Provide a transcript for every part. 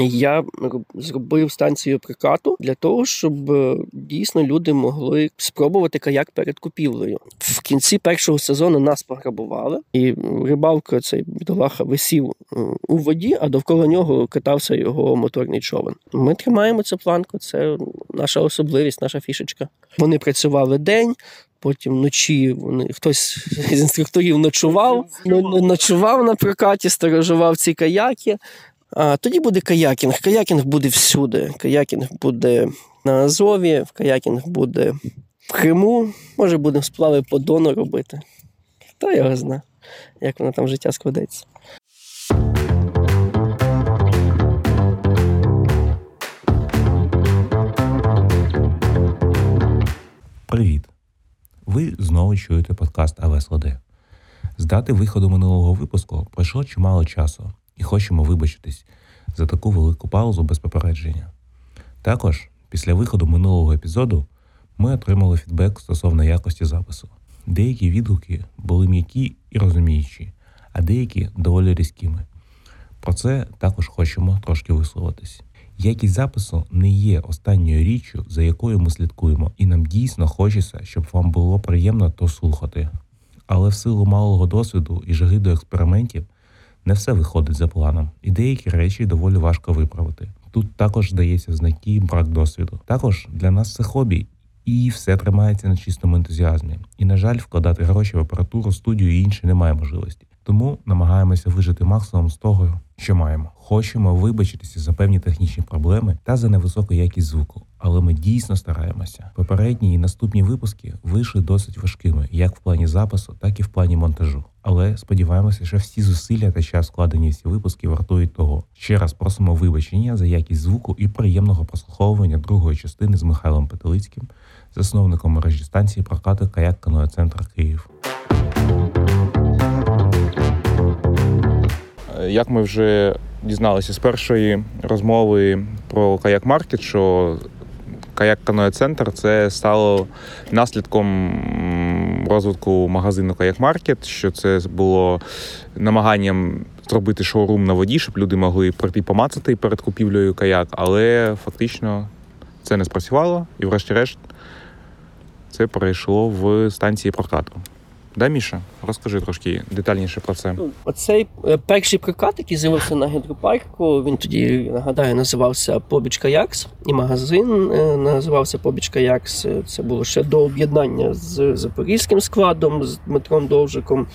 Я зробив станцію прокату для того, щоб дійсно люди могли спробувати каяк перед купівлею. В кінці першого сезону нас пограбували, і рибалка, цей бідолаха, висів у воді, а довкола нього катався його моторний човен. Ми тримаємо цю планку, це наша особливість, наша фішечка. Вони працювали день, потім вночі хтось з інструкторів ночував на прокаті, сторожував ці каяки. А тоді буде каякінг. Каякінг буде всюди. Каякінг буде на Азові, каякінг буде в Криму. Може, будемо сплави по Дону робити. Хто його знає, як воно там життя складеться. Привіт! Ви знову чуєте подкаст «Авес Оде». З дати виходу минулого випуску пройшло чимало часу. І хочемо вибачитись за таку велику паузу без попередження. Також, після виходу минулого епізоду, ми отримали фідбек стосовно якості запису. Деякі відгуки були м'які і розуміючі, а деякі доволі різкими. Про це також хочемо трошки висловитись. Якість запису не є останньою річчю, за якою ми слідкуємо, і нам дійсно хочеться, щоб вам було приємно то слухати. Але в силу малого досвіду і жаги до експериментів, не все виходить за планом, і деякі речі доволі важко виправити. Тут також дається знаки брак досвіду. Також для нас це хобі, і все тримається на чистому ентузіазмі. І, на жаль, вкладати гроші в апаратуру, студію і інше немає можливості. Тому намагаємося вижити максимум з того, що маємо. Хочемо вибачитися за певні технічні проблеми та за невисоку якість звуку, але ми дійсно стараємося. Попередні і наступні випуски вийшли досить важкими, як в плані запису, так і в плані монтажу. Але сподіваємося, що всі зусилля та час складені всі випуски вартують того. Ще раз просимо вибачення за якість звуку і приємного прослуховування другої частини з Михайлом Петелицьким, засновником мережі станції прокату «Каяк Каное Центр Київ». Як ми вже дізналися з першої розмови про Каяк-маркет, що Каяк Каное Центр – це стало наслідком розвитку магазину Каяк-маркет, що це було намаганням зробити шоурум на воді, щоб люди могли прийти помацати перед купівлею каяк, але фактично це не спрацювало, і врешті-решт це перейшло в станції прокату. Да, Міша? Розкажи трошки детальніше про це. Оцей перший прокат, який з'явився на гідропарку, він тоді, нагадаю, називався «Побіч каякс», і магазин називався «Побіч каякс». Це було ще до об'єднання з запорізьким складом, з Дмитром Довжиком,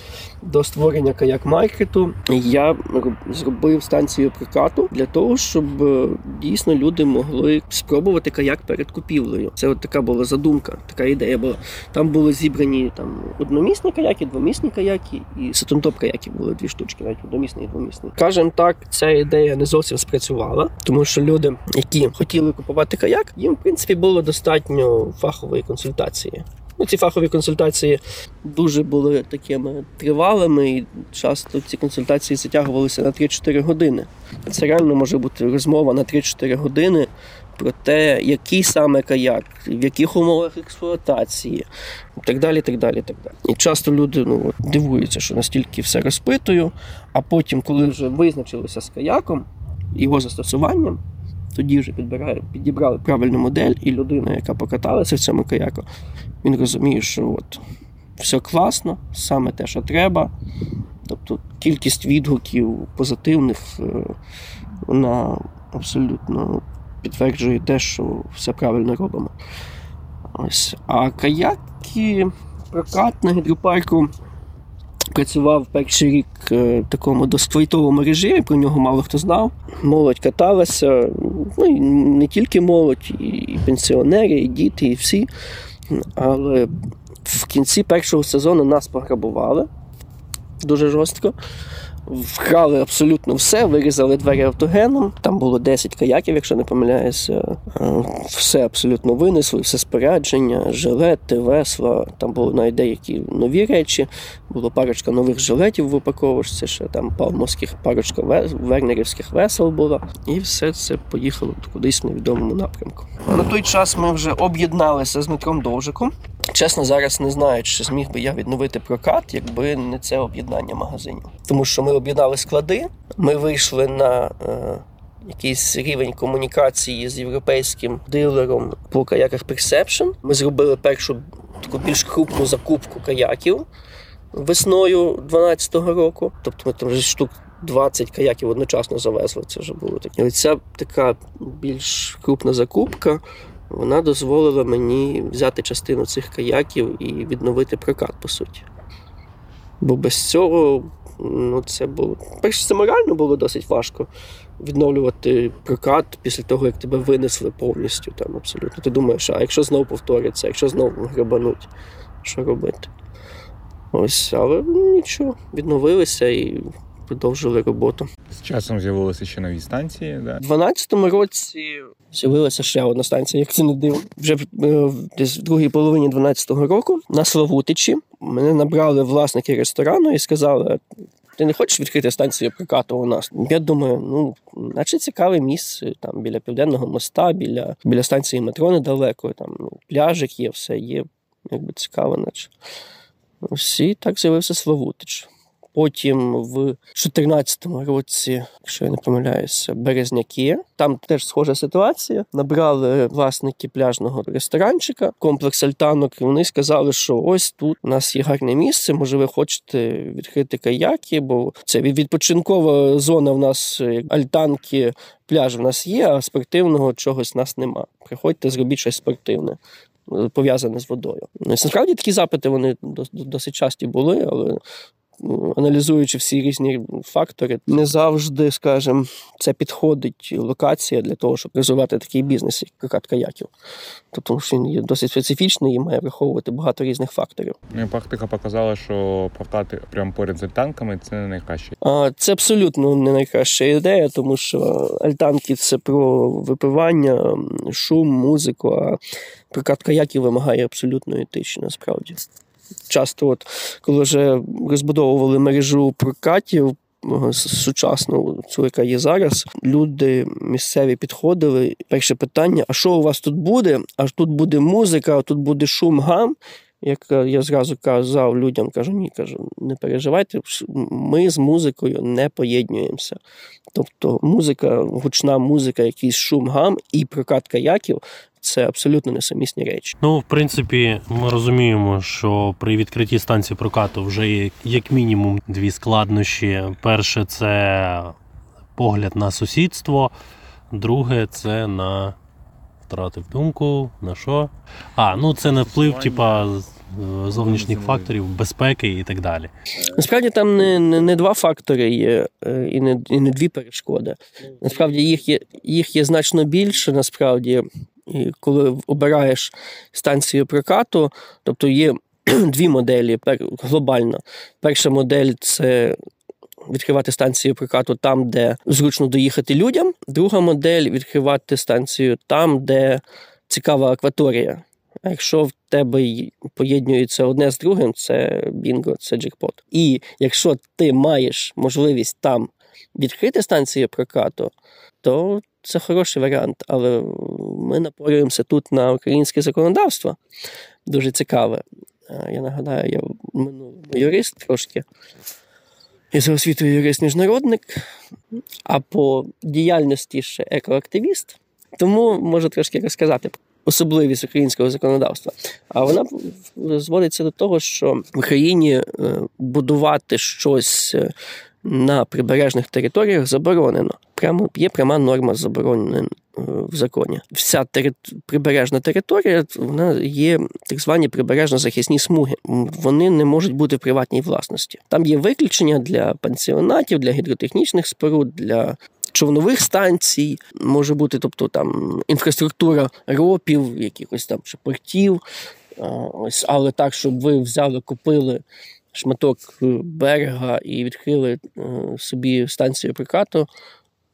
до створення каяк-маркету. Я зробив станцію прокату для того, щоб дійсно люди могли спробувати каяк перед купівлею. Це от така була задумка, така ідея була. Там були зібрані одномісні каяки, двомісні каяки і сетон-топ-каяки були дві штучки, навіть одномісний і двомісний. Кажемо так, ця ідея не зовсім спрацювала, тому що люди, які хотіли купувати каяк, їм, в принципі, було достатньо фахової консультації. Ці фахові консультації дуже були такими тривалими, і часто ці консультації затягувалися на 3-4 години. Це реально може бути розмова на 3-4 години про те, який саме каяк, в яких умовах експлуатації, і так далі, так далі, так далі. І часто люди дивуються, що настільки все розпитую, а потім, коли вже визначилися з каяком, його застосуванням, тоді вже підібрали правильну модель, і людина, яка покаталася в цьому каяку, він розуміє, що все класно, саме те, що треба. Тобто кількість відгуків позитивних, вона абсолютно підтверджує те, що все правильно робимо. Ось. А каяки, прокат на гідропарку працював перший рік в такому досквайтовому режимі, про нього мало хто знав. Молодь каталася, і не тільки молодь, і пенсіонери, і діти, і всі. Але в кінці першого сезону нас пограбували дуже жорстко. Вкрали абсолютно все, вирізали двері автогеном, там було 10 каяків, якщо не помиляюся. Все абсолютно винесли, все спорядження, жилети, весла, там були навіть деякі нові речі, було парочка нових жилетів в упаковочці, ще там палмовських парочка вернерівських весел була. І все це поїхало кудись в невідомому напрямку. На той час ми вже об'єдналися з Дмитром Довжиком. Чесно, зараз не знаю, чи зміг би я відновити прокат, якби не це об'єднання магазинів. Тому що ми об'єднали склади, ми вийшли на якийсь рівень комунікації з європейським дилером по каяках Perception. Ми зробили першу таку більш крупну закупку каяків весною 2012 року. Тобто ми там вже штук 20 каяків одночасно завезли. Це вже було таке. І ця така більш крупна закупка, вона дозволила мені взяти частину цих каяків і відновити прокат, по суті. Бо без цього, це було... Перше, це морально було досить важко відновлювати прокат після того, як тебе винесли повністю там абсолютно. Ти думаєш, а якщо знов повториться, якщо знов грабануть, що робити? Ось, але нічого, відновилися і продовжили роботу. З часом з'явилися ще нові станції, да? У 12-му році з'явилася ще одна станція, як це не дивно. Вже десь в другій половині 12-го року на Славутичі мене набрали власники ресторану і сказали: ти не хочеш відкрити станцію прокату у нас? Я думаю, наче цікаве місце, там біля Південного моста, біля станції метро недалеко, там пляжик є, все є, якби цікаво, наче. Всі так з'явився Славутич. Потім в 14-му році, якщо я не помиляюся, Березняки. Там теж схожа ситуація. Набрали власники пляжного ресторанчика, комплекс альтанок. І вони сказали, що ось тут у нас є гарне місце, може ви хочете відкрити каяки, бо це відпочинкова зона в нас, альтанки, пляж в нас є, а спортивного чогось в нас нема. Приходьте, зробіть щось спортивне, пов'язане з водою. Насправді такі запити, вони досить часті були, але аналізуючи всі різні фактори, не завжди, скажімо, це підходить локація для того, щоб розвивати такий бізнес, як прокат каяків. Тому що він є досить специфічний і має враховувати багато різних факторів. Практика показала, що прокати прямо поряд з альтанками – це не найкраще. Це абсолютно не найкраща ідея, тому що альтанки – це про випивання, шум, музику, а прокат каяків вимагає абсолютно етично, насправді. Часто, коли вже розбудовували мережу прокатів сучасну, цю, яка є зараз, люди місцеві підходили. Перше питання: а що у вас тут буде? Аж тут буде музика, а тут буде шум-гам. Як я зразу казав людям, кажу, не переживайте, ми з музикою не поєднуємося. Тобто музика, гучна музика, якийсь шум-гам і прокат каяків – це абсолютно несумісні речі. В принципі, ми розуміємо, що при відкритті станції прокату вже є як мінімум дві складнощі. Перше – це погляд на сусідство, друге – це на... Втратив думку, на що? Це не вплив, зовнішніх факторів, безпеки і так далі. Насправді там не два фактори є і не дві перешкоди. Насправді їх є значно більше, насправді, і коли обираєш станцію прокату, тобто є дві моделі глобально. Перша модель – це відкривати станцію прокату там, де зручно доїхати людям. Друга модель – відкривати станцію там, де цікава акваторія. А якщо в тебе поєднюється одне з другим, це бінго, це джекпот. І якщо ти маєш можливість там відкрити станцію прокату, то це хороший варіант. Але ми напорюємося тут на українське законодавство. Дуже цікаве. Я нагадаю, я юрист трошки. Я за освітою юрист-міжнародник, а по діяльності ще екоактивіст. Тому можу трошки розказати особливість українського законодавства. А вона зводиться до того, що в Україні будувати щось на прибережних територіях заборонено. Є пряма норма заборонена в законі. Вся прибережна територія, вона є так звані прибережно-захисні смуги. Вони не можуть бути в приватній власності. Там є виключення для пансіонатів, для гідротехнічних споруд, для човнових станцій. Може бути, тобто, там інфраструктура ропів, якихось там портів. Ось, але так, щоб ви взяли, купили шматок берега і відкрили собі станцію прокату,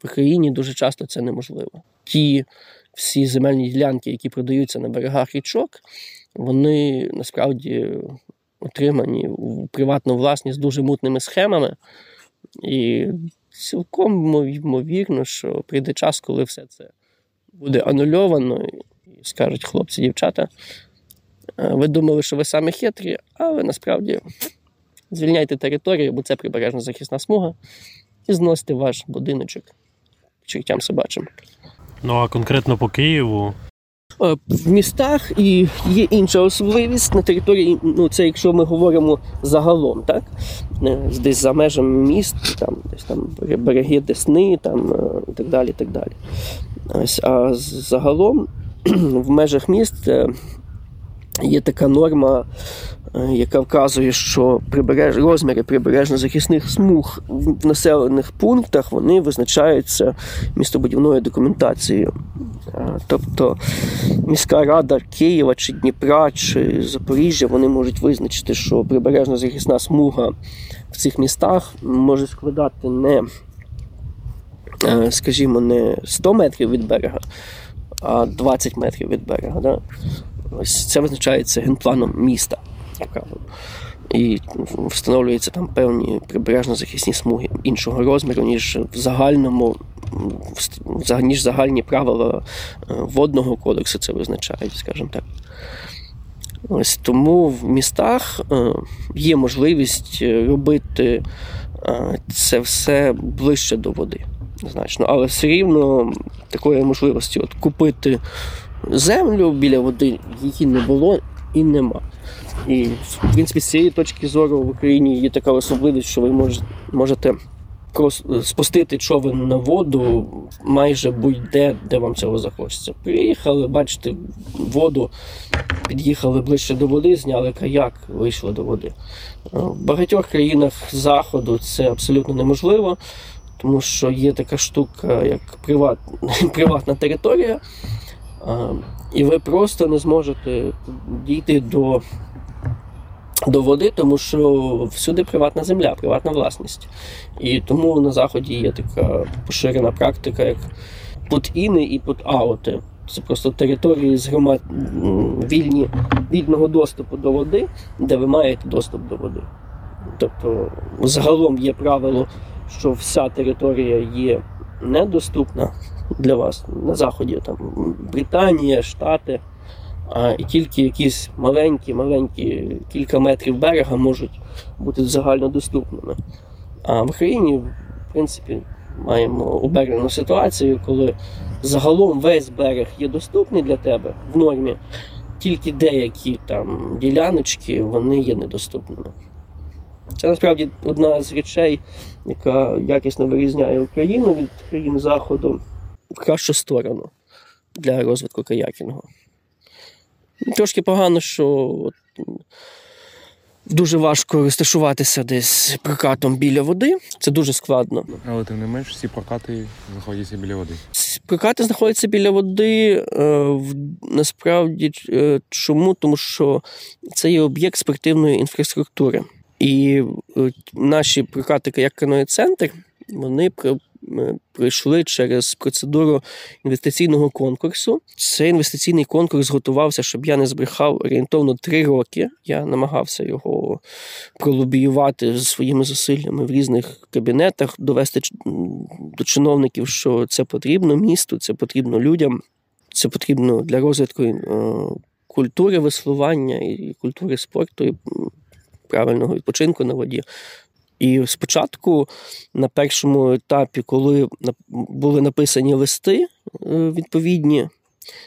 в Україні дуже часто це неможливо. Ті всі земельні ділянки, які продаються на берегах річок, вони насправді отримані у приватну власність дуже мутними схемами. І цілком ймовірно, що прийде час, коли все це буде анульовано, і скажуть: хлопці, дівчата, ви думали, що ви самі хитрі, але насправді звільняйте територію, бо це прибережно-захисна смуга, і зносите ваш будиночок читтям собачим. Ну, а конкретно по Києву? В містах і є інша особливість на території, ну це якщо ми говоримо загалом, так? Десь за межами міст, там, десь там береги Десни, там, і так далі, і так далі. Ось, а загалом в межах міст є така норма, яка вказує, що розміри прибережно-захисних смуг в населених пунктах вони визначаються містобудівною документацією. Тобто міська рада Києва, чи Дніпра, чи Запоріжжя, вони можуть визначити, що прибережно-захисна смуга в цих містах може складати не, скажімо, не 100 метрів від берега, а 20 метрів від берега. Да? Ось це визначається генпланом міста. І встановлюються там певні прибережно-захисні смуги іншого розміру, ніж в загальному, ніж загальні правила водного кодексу це визначають, скажімо так. Ось тому в містах є можливість робити це все ближче до води, значно, але все рівно такої можливості от купити землю біля води її не було і нема. І, в принципі, з цієї точки зору в Україні є така особливість, що ви можете спустити човен на воду майже будь-де, де вам цього захочеться. Приїхали, бачите воду, під'їхали ближче до води, зняли каяк, вийшли до води. В багатьох країнах Заходу це абсолютно неможливо, тому що є така штука, як приватна територія, і ви просто не зможете дійти до води, тому що всюди приватна земля, приватна власність. І тому на Заході є така поширена практика, як пут-іни і пут-аути. Це просто території з вільного доступу до води, де ви маєте доступ до води. Тобто, загалом є правило, що вся територія є недоступна для вас на Заході, там Британія, Штати, і тільки якісь маленькі кілька метрів берега можуть бути загальнодоступними. А в Україні, в принципі, маємо обернену ситуацію, коли загалом весь берег є доступний для тебе в нормі, тільки деякі там діляночки, вони є недоступними. Це насправді одна з речей, яка якісно вирізняє Україну від країн Заходу в кращу сторону для розвитку каякінгу. Трошки погано, що дуже важко розташуватися десь прокатом біля води. Це дуже складно. Але тим не менш, всі прокати знаходяться біля води. Прокати знаходяться біля води, насправді чому? Тому що це є об'єкт спортивної інфраструктури. І наші прокати «Каяк Каное Центр», вони пройшли через процедуру інвестиційного конкурсу. Цей інвестиційний конкурс готувався, щоб я не збрехав, орієнтовно 3 роки. Я намагався його пролобіювати своїми зусиллями в різних кабінетах, довести до чиновників, що це потрібно місту, це потрібно людям, це потрібно для розвитку культури веслування і культури спорту, і правильного відпочинку на воді. І спочатку, на першому етапі, коли були написані листи відповідні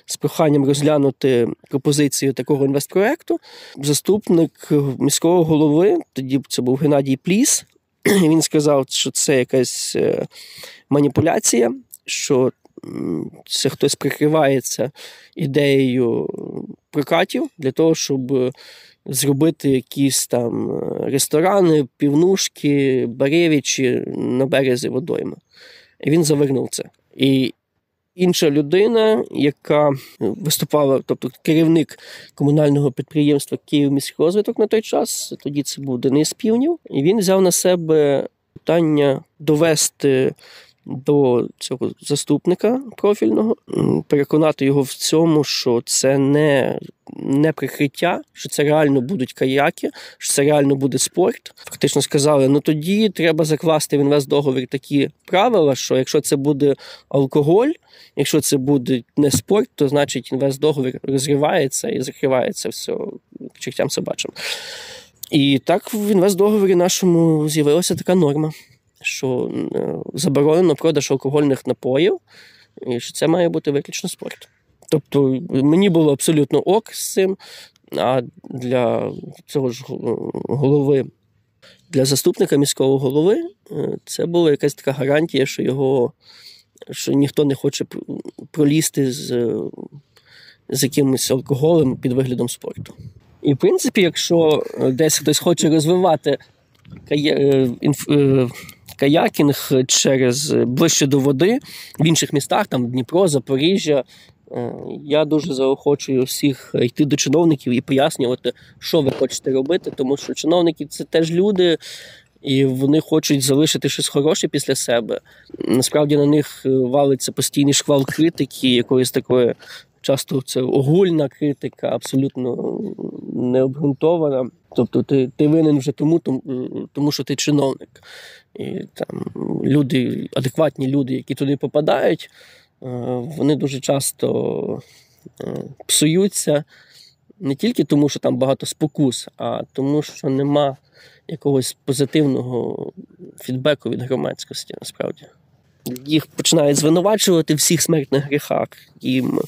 з проханням розглянути пропозицію такого інвестпроекту, заступник міського голови, тоді це був Геннадій Пліс, він сказав, що це якась маніпуляція, що це хтось прикривається ідеєю прокатів для того, щоб зробити якісь там ресторани, півнушки, баревичі на березі водойми. І він завернув це. І інша людина, яка виступала, тобто керівник комунального підприємства «Київміськрозвиток» на той час, тоді це був Денис Півню, і він взяв на себе питання довести до цього заступника профільного, переконати його в цьому, що це не прикриття, що це реально будуть каяки, що це реально буде спорт. Фактично сказали, ну тоді треба закласти в інвестдоговір такі правила, що якщо це буде алкоголь, якщо це буде не спорт, то значить інвестдоговір розривається і закривається все читтям собачим. І так в інвестдоговорі нашому з'явилася така норма. що заборонено продаж алкогольних напоїв, і що це має бути виключно спорт. Тобто мені було абсолютно ок з цим, а для цього ж голови, для заступника міського голови це була якась така гарантія, що його, що ніхто не хоче пролізти з якимось алкоголем під виглядом спорту. І, в принципі, якщо десь хтось хоче розвивати каякінг через ближче до води в інших містах, там Дніпро, Запоріжжя, я дуже заохочую всіх йти до чиновників і пояснювати, що ви хочете робити, тому що чиновники – це теж люди, і вони хочуть залишити щось хороше після себе. Насправді на них валиться постійний шквал критики, якоїсь такої, часто це огульна критика, абсолютно необґрунтована. Тобто ти винен вже тому, що ти чиновник. І там люди, адекватні люди, які туди попадають, вони дуже часто псуються не тільки тому, що там багато спокус, а тому, що нема якогось позитивного фідбеку від громадськості, насправді. Їх починають звинувачувати в всіх смертних гріхах. Їм,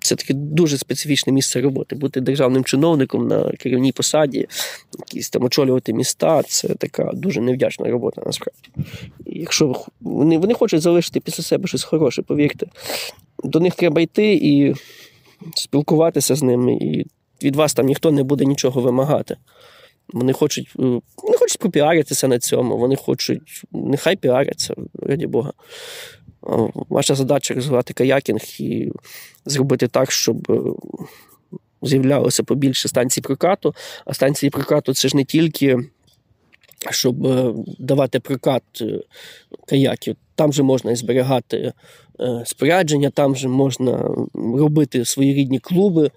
це таке дуже специфічне місце роботи. Бути державним чиновником на керівній посаді, якісь там очолювати міста, це така дуже невдячна робота, насправді. І якщо вони хочуть залишити після себе щось хороше, повірте. До них треба йти і спілкуватися з ними, і від вас там ніхто не буде нічого вимагати. Вони хочуть пропіаритися на цьому, вони хочуть, нехай піаряться, раді Бога. Ваша задача – розвивати каякінг і зробити так, щоб з'являлося побільше станцій прокату. А станції прокату – це ж не тільки, щоб давати прокат каяків. Там же можна і зберігати спорядження, там же можна робити свої рідні клуби,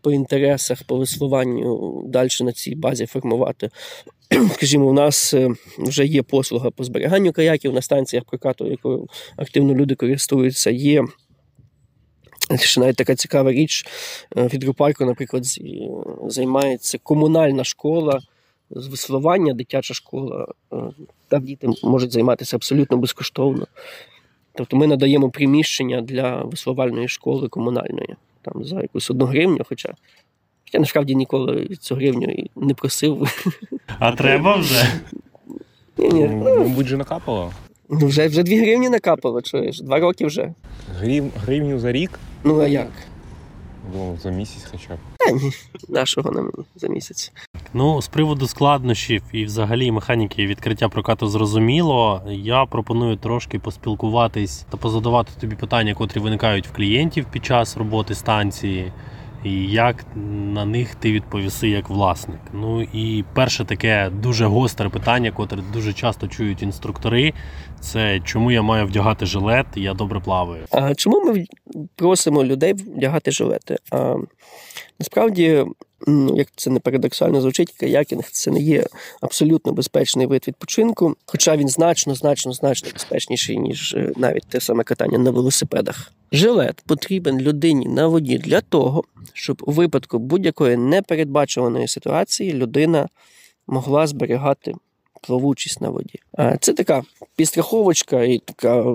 по інтересах, по веслуванню, далі на цій базі формувати. Скажімо, у нас вже є послуга по зберіганню каяків на станціях прокату, якою активно люди користуються. Є ще навіть така цікава річ. В гідропарку, наприклад, займається комунальна школа з веслування, дитяча школа. Там діти можуть займатися абсолютно безкоштовно. Тобто ми надаємо приміщення для веслувальної школи комунальної. Там за якусь 1 гривню, хоча я насправді ніколи цю гривню і не просив. А треба вже? Ні. Мабуть, вже накапало. Вже 2 гривні накапало, чуєш? 2 роки вже. Гривню за рік? Ну, а як? Ну, за місяць хоча б. Та ні, нашого нам за місяць. Ну, з приводу складнощів і взагалі механіки відкриття прокату зрозуміло. Я пропоную трошки поспілкуватись та позадавати тобі питання, котрі виникають в клієнтів під час роботи станції, і як на них ти відповіси як власник. Ну і перше таке дуже гостре питання, котре дуже часто чують інструктори, це чому я маю вдягати жилет, я добре плаваю. А чому ми просимо людей вдягати жилети? А насправді, як це не парадоксально звучить, каякінг – це не є абсолютно безпечний вид відпочинку, хоча він значно безпечніший, ніж навіть те саме катання на велосипедах. Жилет потрібен людині на воді для того, щоб у випадку будь-якої непередбачуваної ситуації людина могла зберігати плавучість на воді. Це така підстраховочка і така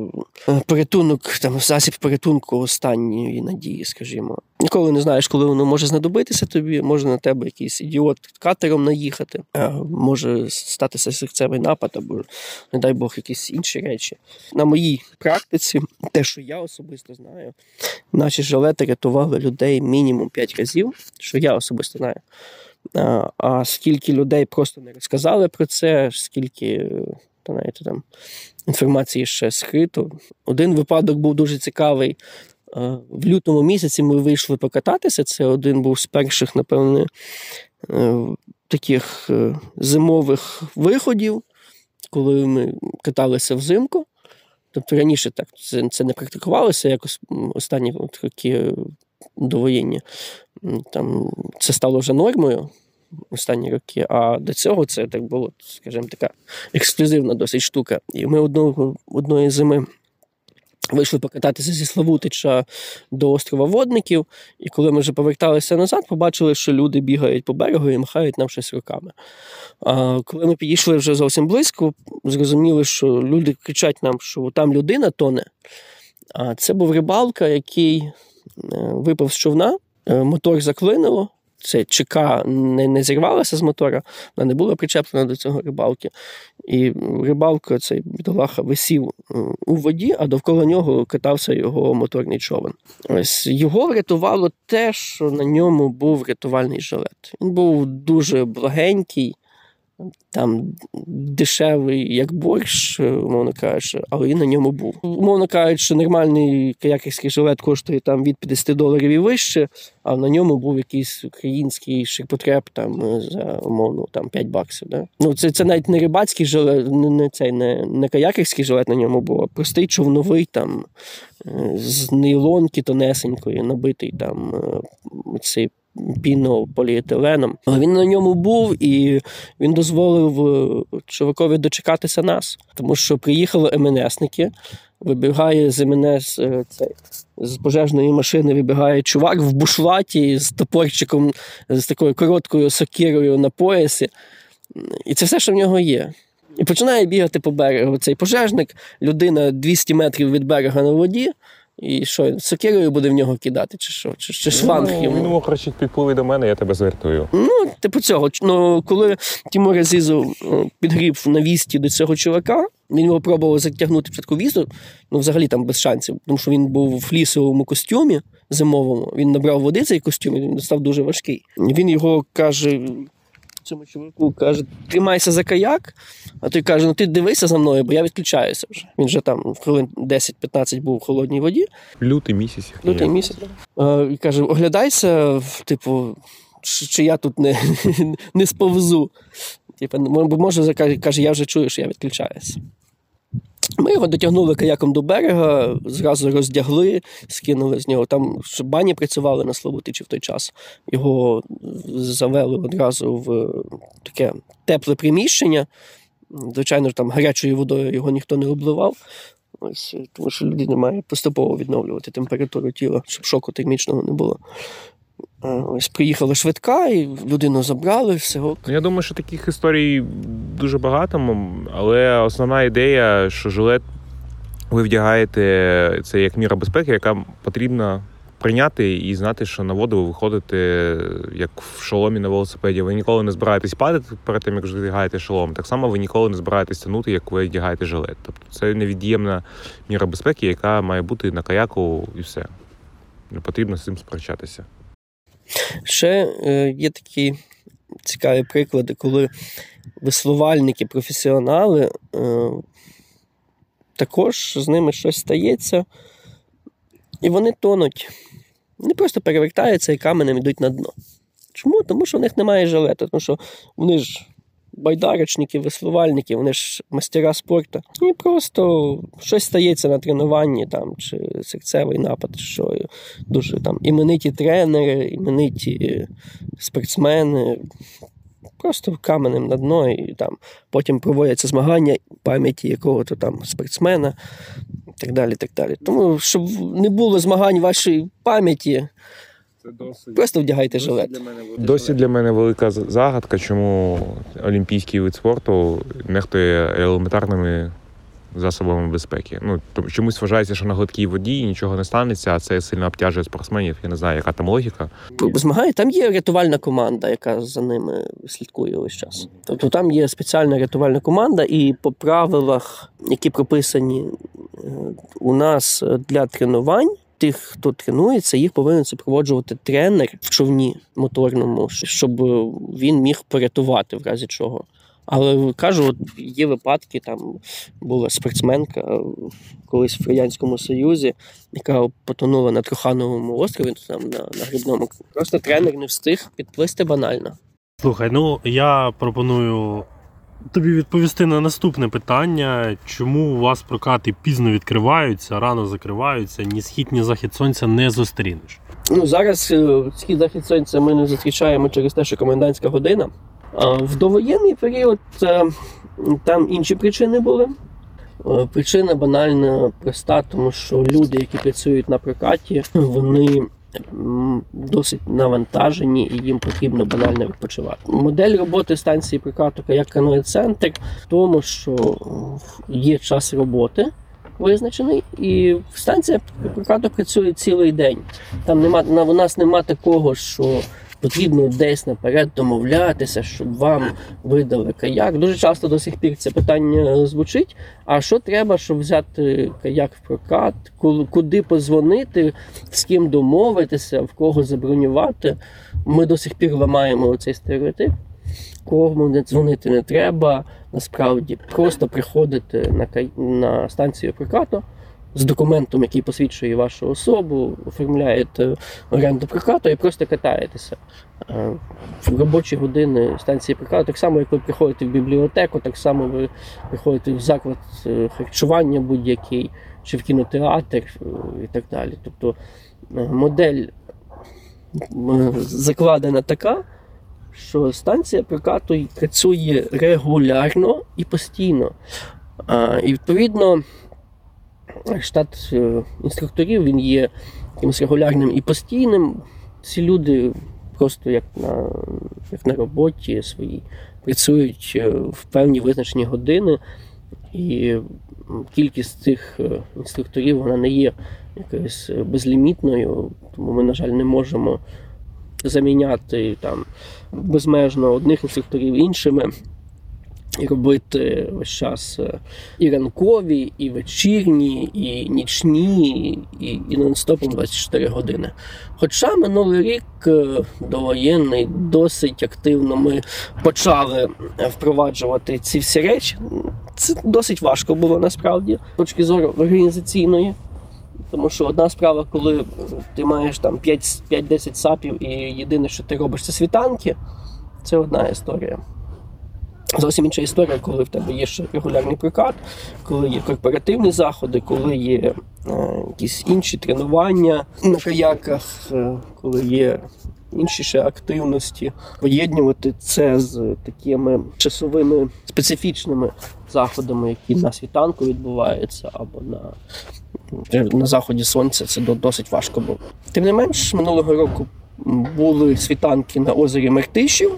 порятунок, там, засіб порятунку останньої надії, скажімо. Ніколи не знаєш, коли воно може знадобитися тобі, може на тебе якийсь ідіот катером наїхати, може статися серцевий напад або, не дай Бог, якісь інші речі. На моїй практиці, те, що я особисто знаю, наші жилети рятували людей мінімум 5 разів, що я особисто знаю. А скільки людей просто не розказали про це, скільки там інформації ще скрито. Один випадок був дуже цікавий. В лютому місяці ми вийшли покататися. Це один був з перших, напевне, таких зимових виходів, коли ми каталися взимку. Тобто раніше так це не практикувалося якось останні роки довоєнні. Там це стало вже нормою останні роки, а до цього це так було, скажімо, така ексклюзивна досить штука. І ми одної зими вийшли покататися зі Славутича до острова Водників, і коли ми вже поверталися назад, побачили, що люди бігають по берегу і махають нам щось руками. А коли ми підійшли вже зовсім близько, зрозуміли, що люди кричать нам, що там людина тоне. А це був рибалка, який випав з човна, мотор заклинило, це ЧК не зірвалася з мотора, вона не була причеплена до цього рибалки. І рибалка, цей бідолаха, висів у воді, а довкола нього катався його моторний човен. Ось його врятувало те, що на ньому був рятувальний жилет. Він був дуже благенький, там дешевий, як борщ, умовно кажучи, але він на ньому був. Умовно кажучи, нормальний каякерський жилет коштує там від $50 і вище, а на ньому був якийсь український ширпотреб там за умовно там $5. Да? Ну це навіть не рибацький жилет, не каякерський жилет на ньому був, а простий човновий там з нейлонки тонесенької, набитий там цей пінополіетиленом. Він на ньому був, і він дозволив чувакові дочекатися нас. Тому що приїхали МНСники, вибігає з МНС, з пожежної машини вибігає чувак в бушлаті з топорчиком, з такою короткою сокирою на поясі. І це все, що в нього є. І починає бігати по берегу цей пожежник, людина 200 метрів від берега на воді. І що, сокирою буде в нього кидати, чи що? Чи шланг йому? Він йому кричить, підпливи до мене, я тебе звертую. Ну, типу цього. Ну, коли Тимор Азизо підгрів на вісті до цього чувака, він його пробував затягнути в візу, ну, взагалі там без шансів, тому що він був в флісовому костюмі зимовому, він набрав води цей костюм, і він став дуже важкий. Він його каже... Цьому чоловіку каже, тримайся за каяк, а той каже, ну ти дивися за мною, бо я відключаюся вже. Він вже там хвилин 10-15 був у холодній воді. Лютий місяць. І каже, оглядайся, типу, чи я тут не сповзу. Типу, може, каже, я вже чую, що я відключаюся. Ми його дотягнули каяком до берега, зразу роздягли, скинули з нього. Там бані працювали на Славутичі в той час. Його завели одразу в таке тепле приміщення. Звичайно, там гарячою водою його ніхто не обливав. Ось, тому що людина має поступово відновлювати температуру тіла, щоб шоку термічного не було. Ось приїхала швидка, і людину забрали, все ок. Я думаю, що таких історій дуже багато, але основна ідея, що жилет ви вдягаєте, це як міра безпеки, яка потрібна прийняти і знати, що на воду ви виходите як в шоломі на велосипеді. Ви ніколи не збираєтесь падати перед тим, як вдягаєте шолом. Так само ви ніколи не збираєтесь тянути, як ви вдягаєте жилет. Тобто це невід'ємна міра безпеки, яка має бути на каяку і все. Не потрібно з цим сперечатися. Ще є такі цікаві приклади, коли веслувальники, професіонали, також з ними щось стається, і вони тонуть. Вони просто перевертаються і каменем йдуть на дно. Чому? Тому що в них немає жилета, тому що вони ж байдарочники, веслувальники, вони ж майстера спорту. І просто щось стається на тренуванні, там, чи серцевий напад, що дуже там імениті тренери, імениті спортсмени, просто каменем на дно, і там потім проводяться змагання пам'яті якого-то там спортсмена, і так далі, так далі. Тому, щоб не було змагань вашої пам'яті, просто вдягайте жилет. Досі для мене велика загадка, чому олімпійський вид спорту нехтує елементарними засобами безпеки. Ну, чомусь вважається, що на гладкій воді нічого не станеться, а це сильно обтяжує спортсменів. Я не знаю, яка там логіка. Змагає, там є рятувальна команда, яка за ними слідкує весь час. Тобто там є спеціальна рятувальна команда, і по правилах, які прописані у нас для тренувань, тих, хто тренується, їх повинен супроводжувати тренер в човні моторному, щоб він міг порятувати в разі чого. Але, кажу, є випадки, там була спортсменка колись в Радянському Союзі, яка потонула на Трухановому острові, там, на Гридному. Просто тренер не встиг підплисти банально. Слухай, ну я пропоную тобі відповісти на наступне питання. Чому у вас прокати пізно відкриваються, рано закриваються, ні схід, ні захід сонця не зустрінеш? Ну, зараз схід-захід сонця ми не зустрічаємо через те, що комендантська година. А в довоєнний період там інші причини були. Причина банально проста, тому що люди, які працюють на прокаті, вони досить навантажені і їм потрібно банально відпочивати. Модель роботи станції прокату «Каяк Каное Центр» в тому, що є час роботи визначений, і станція прокату працює цілий день. Там у нас нема такого, що потрібно десь наперед домовлятися, щоб вам видали каяк. Дуже часто до сих пір це питання звучить. А що треба, щоб взяти каяк в прокат? Куди подзвонити? З ким домовитися? В кого забронювати? Ми до сих пір ламаємо цей стереотип. Кому дзвонити не треба. Насправді просто приходити на станцію прокату з документом, який посвідчує вашу особу, оформляєте оренду прокату і просто катаєтеся. В робочі години станції прокату, так само, як ви приходите в бібліотеку, так само ви приходите в заклад харчування будь-який, чи в кінотеатр і так далі. Тобто модель закладена така, що станція прокату працює регулярно і постійно. І відповідно штат інструкторів, він є якимось регулярним і постійним. Ці люди просто як на роботі своїй працюють в певні визначені години, і кількість цих інструкторів вона не є якоюсь безлімітною, тому ми, на жаль, не можемо заміняти там безмежно одних інструкторів іншими. І робити весь час і ранкові, і вечірні, і нічні, і нон-стопом 24 години. Хоча минулий рік довоєнний досить активно ми почали впроваджувати ці всі речі. Це досить важко було насправді з точки зору організаційної. Тому що одна справа, коли ти маєш там 5-10 сапів і єдине, що ти робиш, це світанки, це одна історія. Зовсім інша історія, коли в тебе є ще регулярний прокат, коли є корпоративні заходи, коли є якісь інші тренування на каяках, коли є інші ще активності. Поєднувати це з такими часовими специфічними заходами, які на світанку відбуваються, або на заході сонця, це досить важко було. Тим не менш, минулого року були світанки на озері Мартишів.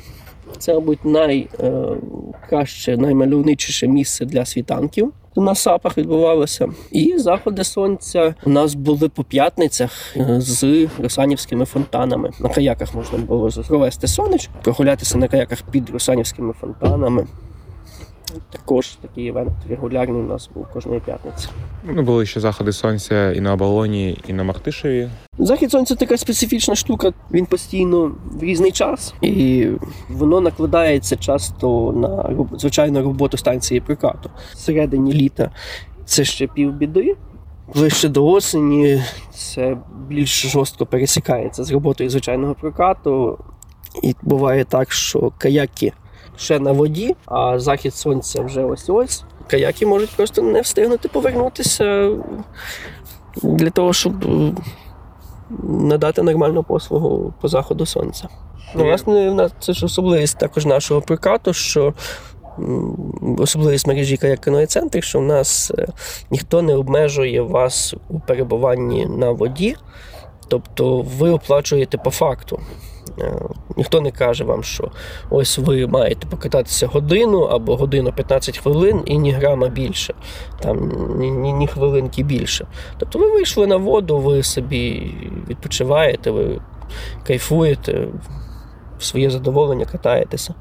Це, мабуть, найкраще, наймальовничіше місце для світанків на САПах відбувалося. І заходи сонця у нас були по п'ятницях з русанівськими фонтанами. На каяках можна було провести сонечко, прогулятися на каяках під русанівськими фонтанами. Також такий івент регулярний у нас був кожної п'ятниці. Були ще заходи сонця і на Абалоні, і на Мартишеві. Захід сонця така специфічна штука. Він постійно в різний час. І воно накладається часто на звичайну роботу станції прокату. Всередині літа це ще півбіди. Ближче до осені це більш жорстко пересікається з роботою звичайного прокату. І буває так, що каяки ще на воді, а захід сонця вже ось-ось. Каяки можуть просто не встигнути повернутися для того, щоб надати нормальну послугу по заходу сонця. Власне, це ж особливість також нашого прокату, що особливість мережі «Каяк Каное Центр», що в нас ніхто не обмежує вас у перебуванні на воді, тобто ви оплачуєте по факту. Ніхто не каже вам, що ось ви маєте покататися годину або годину 15 хвилин і ні грама більше, там, ні хвилинки більше. Тобто ви вийшли на воду, ви собі відпочиваєте, ви кайфуєте, в своє задоволення катаєтеся.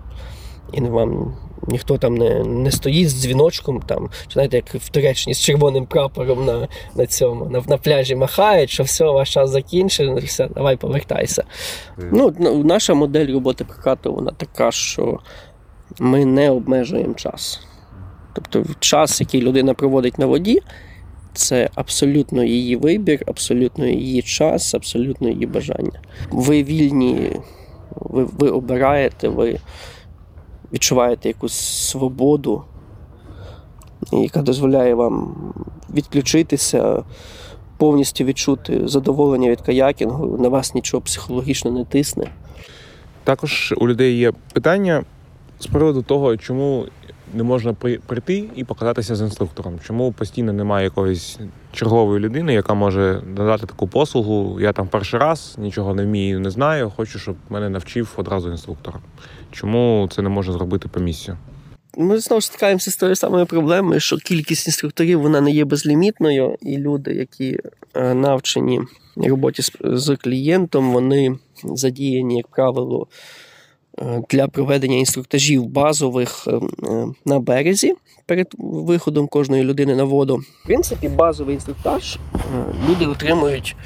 І вам ніхто там не стоїть з дзвіночком, там, знаєте, як в Туреччині з червоним прапором на цьому, на пляжі махають, що все, ваш час закінчився, давай повертайся. Ну, наша модель роботи прокату, вона така, що ми не обмежуємо час. Тобто час, який людина проводить на воді, це абсолютно її вибір, абсолютно її час, абсолютно її бажання. Ви вільні, ви обираєте, ви відчуваєте якусь свободу, яка дозволяє вам відключитися, повністю відчути задоволення від каякінгу, на вас нічого психологічно не тисне. Також у людей є питання з приводу того, чому не можна прийти і покататися з інструктором. Чому постійно немає якоїсь чергової людини, яка може надати таку послугу. Я там перший раз, нічого не вмію, не знаю, хочу, щоб мене навчив одразу інструктор. Чому це не можна зробити по місцю? Ми знову ж стикаємося з тою самою проблемою, що кількість інструкторів, вона не є безлімітною, і люди, які навчені роботі з клієнтом, вони задіяні, як правило, для проведення інструктажів базових на березі перед виходом кожної людини на воду. В принципі, базовий інструктаж люди отримують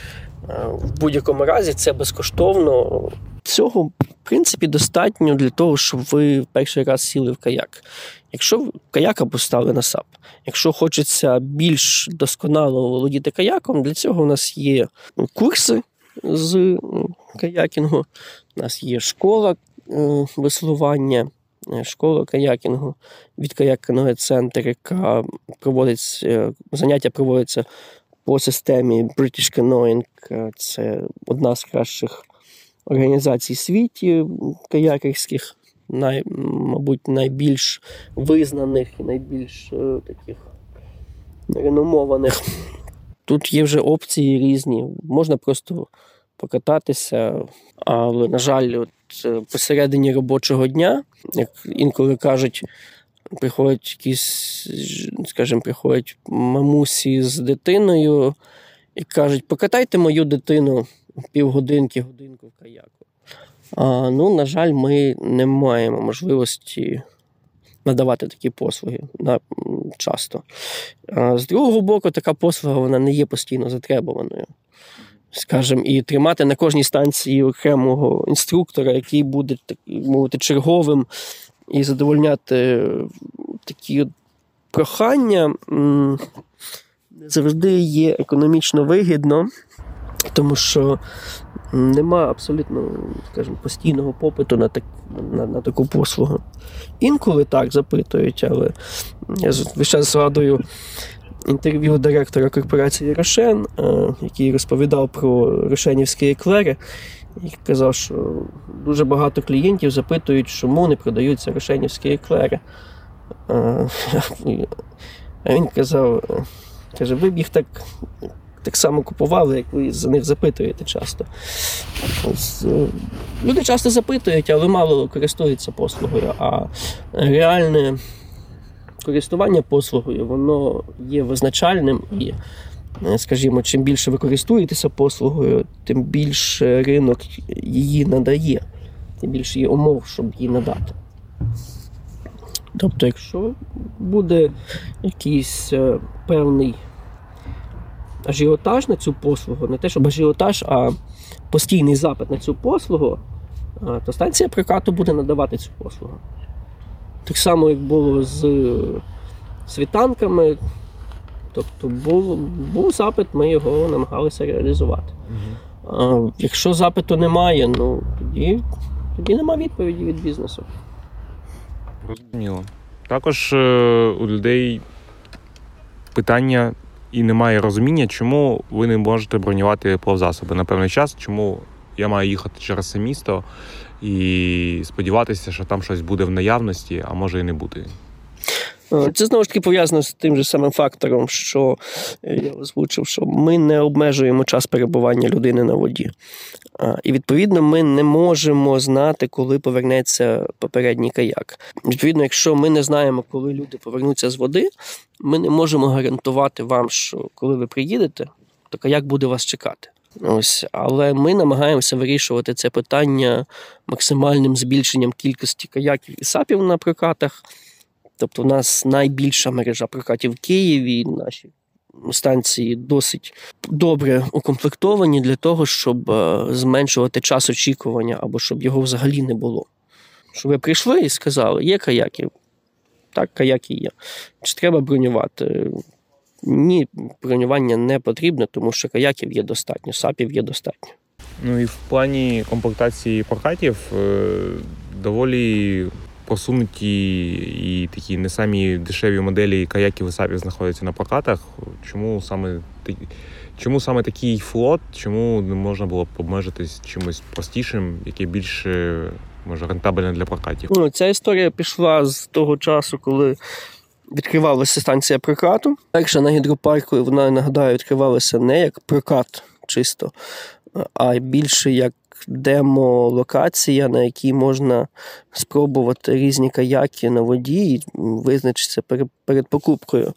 в будь-якому разі, це безкоштовно. Цього, в принципі, достатньо для того, щоб ви в перший раз сіли в каяк. Якщо в каяк або стали на САП. Якщо хочеться більш досконало володіти каяком, для цього у нас є курси з каякінгу, у нас є школа веслування, школа каякінгу від Каяк Каное Центр, яка проводить, заняття проводиться по системі British Canoeing. Це одна з кращих організацій світі каякерських, мабуть, найбільш визнаних і найбільш таких реномованих. Тут є вже опції різні, можна просто покататися, але, на жаль, от посередині робочого дня, як інколи кажуть, приходять якісь, скажімо, приходять мамусі з дитиною і кажуть, покатайте мою дитину півгодинки, годинку в каяку. Ну, на жаль, ми не маємо можливості надавати такі послуги часто. З другого боку, така послуга, вона не є постійно затребуваною. Скажімо, і тримати на кожній станції окремого інструктора, який буде, так мовити, черговим і задовольняти такі прохання, завжди є економічно вигідно, тому що нема абсолютно, скажімо, постійного попиту на таку послугу. Інколи так запитують, але я весь час згадую інтерв'ю директора корпорації «Рошен», який розповідав про рошенівські еклери, і казав, що дуже багато клієнтів запитують, чому не продаються рошенівські еклери. А він казав, каже, ви б їх так само купували, як ви за них запитуєте часто. Люди часто запитують, але мало користуються послугою, а реальне користування послугою, воно є визначальним і, скажімо, чим більше ви користуєтеся послугою, тим більше ринок її надає, тим більше є умов, щоб її надати. Тобто, якщо буде якийсь певний ажіотаж на цю послугу, не те, щоб ажіотаж, а постійний запит на цю послугу, то станція прокату буде надавати цю послугу. Так само, як було з світанками, тобто був запит, ми його намагалися реалізувати. А якщо запиту немає, ну тоді нема відповіді від бізнесу. Розуміло. Також у людей питання і немає розуміння, чому ви не можете бронювати плавзасоби на певний час, чому я маю їхати через це місто і сподіватися, що там щось буде в наявності, а може і не бути. Це, знову ж таки, пов'язано з тим же самим фактором, що я озвучив, що ми не обмежуємо час перебування людини на воді. І, відповідно, ми не можемо знати, коли повернеться попередній каяк. Відповідно, якщо ми не знаємо, коли люди повернуться з води, ми не можемо гарантувати вам, що коли ви приїдете, то каяк буде вас чекати. Ось, але ми намагаємося вирішувати це питання максимальним збільшенням кількості каяків і сапів на прокатах. Тобто у нас найбільша мережа прокатів в Києві, наші станції досить добре укомплектовані для того, щоб зменшувати час очікування або щоб його взагалі не було. Щоб ви прийшли і сказали, є каяки? Так, каяки є. Чи треба бронювати? Ні, бронювання не потрібно, тому що каяків є достатньо, сапів є достатньо. Ну і в плані комплектації прокатів доволі посунуті і такі не самі дешеві моделі каяків і сапів знаходяться на прокатах. Чому саме такий флот? Чому не можна було б обмежитись чимось простішим, яке більше може, рентабельне для прокатів. Ну, ця історія пішла з того часу, коли відкривалася станція прокату. Перша на гідропарку, вона, нагадаю, відкривалася не як прокат чисто, а більше як демо-локація, на якій можна спробувати різні каяки на воді і визначитися перед покупкою.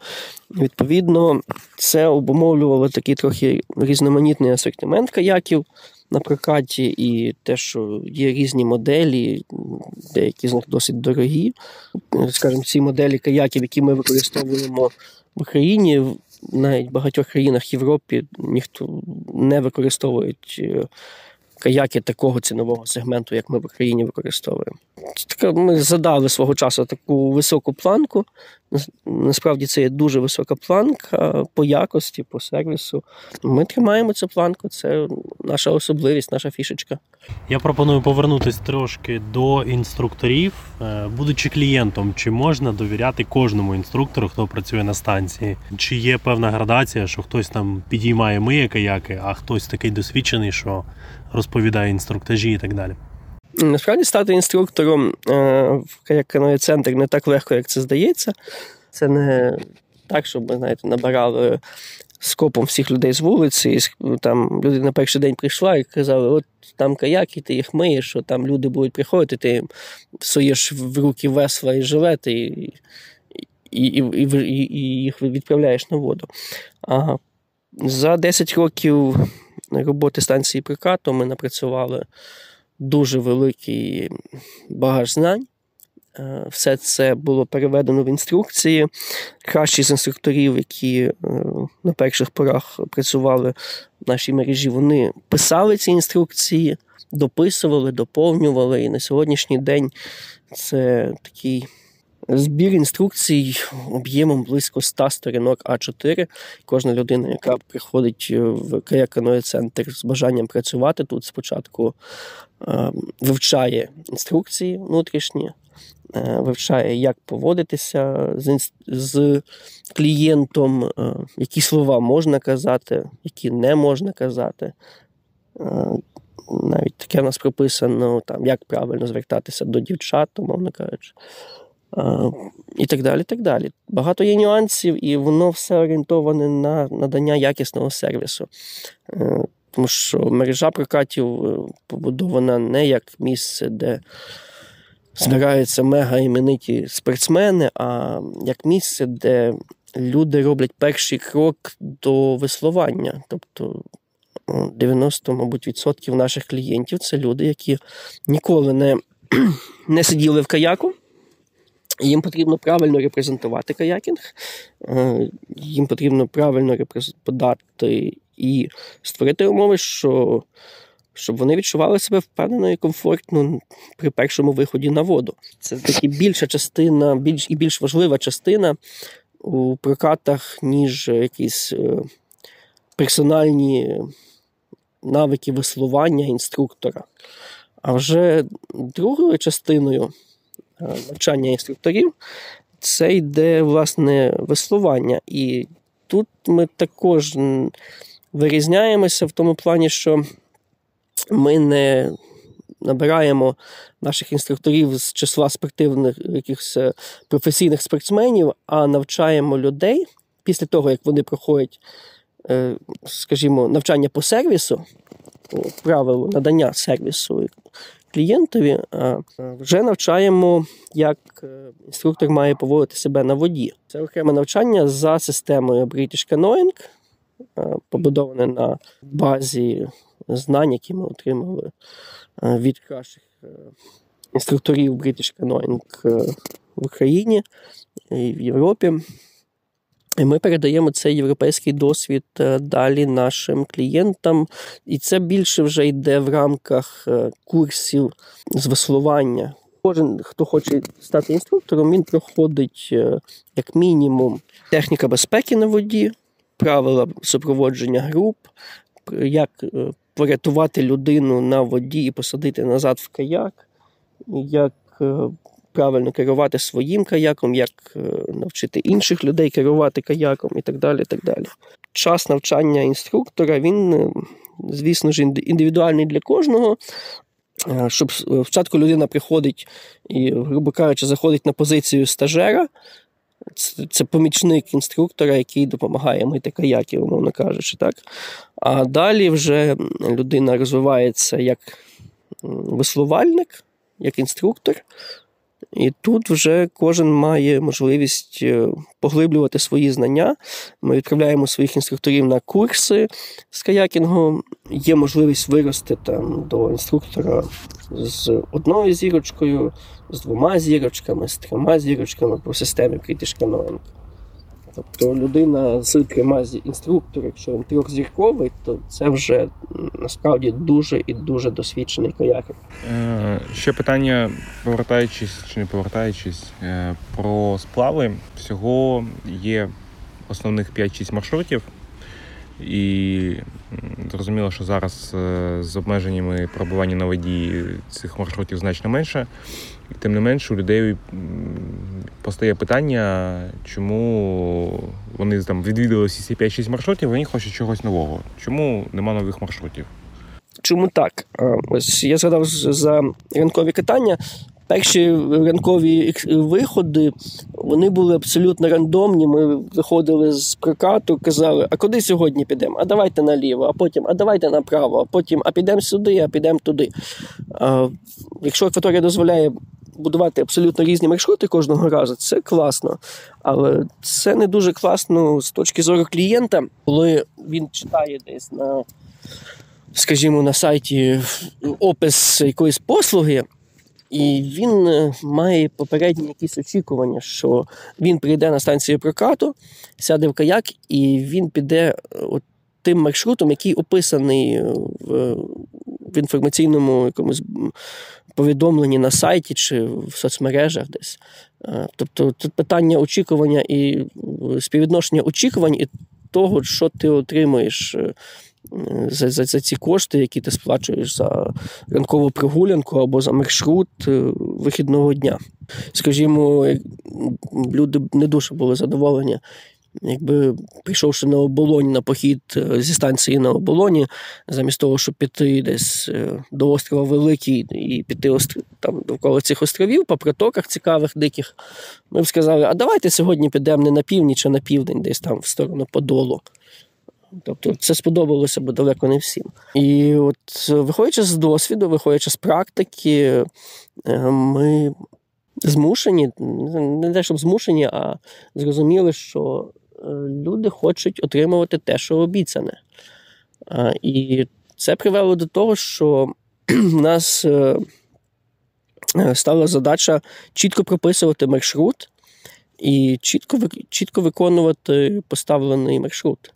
Відповідно, це обумовлювало такий трохи різноманітний асортимент каяків на прокаті і те, що є різні моделі, деякі з них досить дорогі. Скажімо, ці моделі каяків, які ми використовуємо в Україні, навіть в багатьох країнах Європи ніхто не використовує каяки такого цінового сегменту, як ми в Україні використовуємо. Ми задали свого часу таку високу планку. Насправді це є дуже висока планка по якості, по сервісу. Ми тримаємо цю планку, це наша особливість, наша фішечка. Я пропоную повернутися трошки до інструкторів. Будучи клієнтом, чи можна довіряти кожному інструктору, хто працює на станції? Чи є певна градація, що хтось там підіймає миє каяки, а хтось такий досвідчений, що розповідає інструктажі і так далі? Насправді, стати інструктором в Каяк Каное Центр не так легко, як це здається. Це не так, щоб, знаєте, набирали скопом всіх людей з вулиці, і там люди на перший день прийшли і казали, от там каяки, ти їх миєш, що там люди будуть приходити, ти суєш в руки весла і жилети, і їх відправляєш на воду. Ага. За 10 років роботи станції прокату ми напрацювали дуже великий багаж знань. Все це було переведено в інструкції. Кращі з інструкторів, які на перших порах працювали в нашій мережі, вони писали ці інструкції, дописували, доповнювали. І на сьогоднішній день це такий збір інструкцій об'ємом близько 100 сторінок А4. Кожна людина, яка приходить в Каяк Каное Центр з бажанням працювати тут, спочатку вивчає інструкції внутрішні, вивчає, як поводитися з клієнтом, які слова можна казати, які не можна казати. Навіть таке в нас прописано, там, як правильно звертатися до дівчат, умовно кажучи. І так далі, так далі. Багато є нюансів, і воно все орієнтоване на надання якісного сервісу. Тому що мережа прокатів побудована не як місце, де збираються мега-імениті спортсмени, а як місце, де люди роблять перший крок до веслування. Тобто 90% наших клієнтів – це люди, які ніколи не сиділи в каяку. Їм потрібно правильно репрезентувати каякінг, їм потрібно правильно подати і створити умови, щоб вони відчували себе впевнено і комфортно при першому виході на воду. Це таки більша частина, більш важлива частина у прокатах, ніж якісь персональні навики веслування інструктора. А вже другою частиною навчання інструкторів, це йде, власне, веслування. І тут ми також вирізняємося в тому плані, що ми не набираємо наших інструкторів з числа спортивних, якихось професійних спортсменів, а навчаємо людей після того, як вони проходять, скажімо, навчання по сервісу, правилу надання сервісу клієнтові, вже навчаємо, як інструктор має поводити себе на воді. Це окреме навчання за системою British Canoeing, побудоване на базі знань, які ми отримали від кращих інструкторів British Canoeing в Україні і в Європі. І ми передаємо цей європейський досвід далі нашим клієнтам. І це більше вже йде в рамках курсів з веслування. Кожен, хто хоче стати інструктором, він проходить як мінімум техніка безпеки на воді, правила супроводження груп, як порятувати людину на воді і посадити назад в каяк, як правильно керувати своїм каяком, як навчити інших людей керувати каяком і так далі, так далі. Час навчання інструктора, він, звісно ж, індивідуальний для кожного, щоб спочатку людина приходить і, грубо кажучи, заходить на позицію стажера. Це помічник інструктора, який допомагає мити каяки, умовно кажучи, так? А далі вже людина розвивається як веслувальник, як інструктор. І тут вже кожен має можливість поглиблювати свої знання. Ми відправляємо своїх інструкторів на курси з каякінгу. Є можливість вирости там до інструктора з одною зірочкою, з двома зірочками, з трьома зірочками по системі British Canoeing. Тобто людина з трьома інструктор, якщо він трьохзірковий, то це вже насправді дуже і дуже досвідчений каякер. Ще питання, повертаючись чи не повертаючись, про сплави. Всього є основних 5-6 маршрутів. І зрозуміло, що зараз з обмеженнями перебування на воді цих маршрутів значно менше. Тим не менше, у людей постає питання, чому вони там відвідали всі ці 5-6 маршрутів, вони хочуть чогось нового. Чому нема нових маршрутів? Чому так? Ось я згадав за ринкові катання. Перші ранкові виходи, вони були абсолютно рандомні. Ми виходили з прокату, казали, а куди сьогодні підемо? А давайте наліво, а потім, а давайте направо, а потім, а підемо сюди, а підемо туди. Якщо акваторія дозволяє будувати абсолютно різні маршрути кожного разу, це класно. Але це не дуже класно з точки зору клієнта, коли він читає десь на, скажімо, на сайті опис якоїсь послуги, і він має попередні якісь очікування, що він прийде на станцію прокату, сяде в каяк, і він піде от тим маршрутом, який описаний в інформаційному якомусь повідомленні на сайті чи в соцмережах десь. Тобто тут питання очікування і співвідношення очікувань і того, що ти отримуєш за ці кошти, які ти сплачуєш за ранкову прогулянку або за маршрут вихідного дня. Скажімо, люди не дуже були задоволені, якби прийшовши на Оболонь, на похід зі станції на Оболоні, замість того, щоб піти десь до острова Великий і піти там довкола цих островів, по протоках цікавих, диких, ми б сказали, а давайте сьогодні підемо не на північ, а на південь, десь там в сторону Подолу. Тобто це сподобалося, бо далеко не всім. І от виходячи з досвіду, виходячи з практики, ми змушені, не те, щоб змушені, а зрозуміли, що люди хочуть отримувати те, що обіцяне. І це привело до того, що в нас стала задача чітко прописувати маршрут і чітко виконувати поставлений маршрут.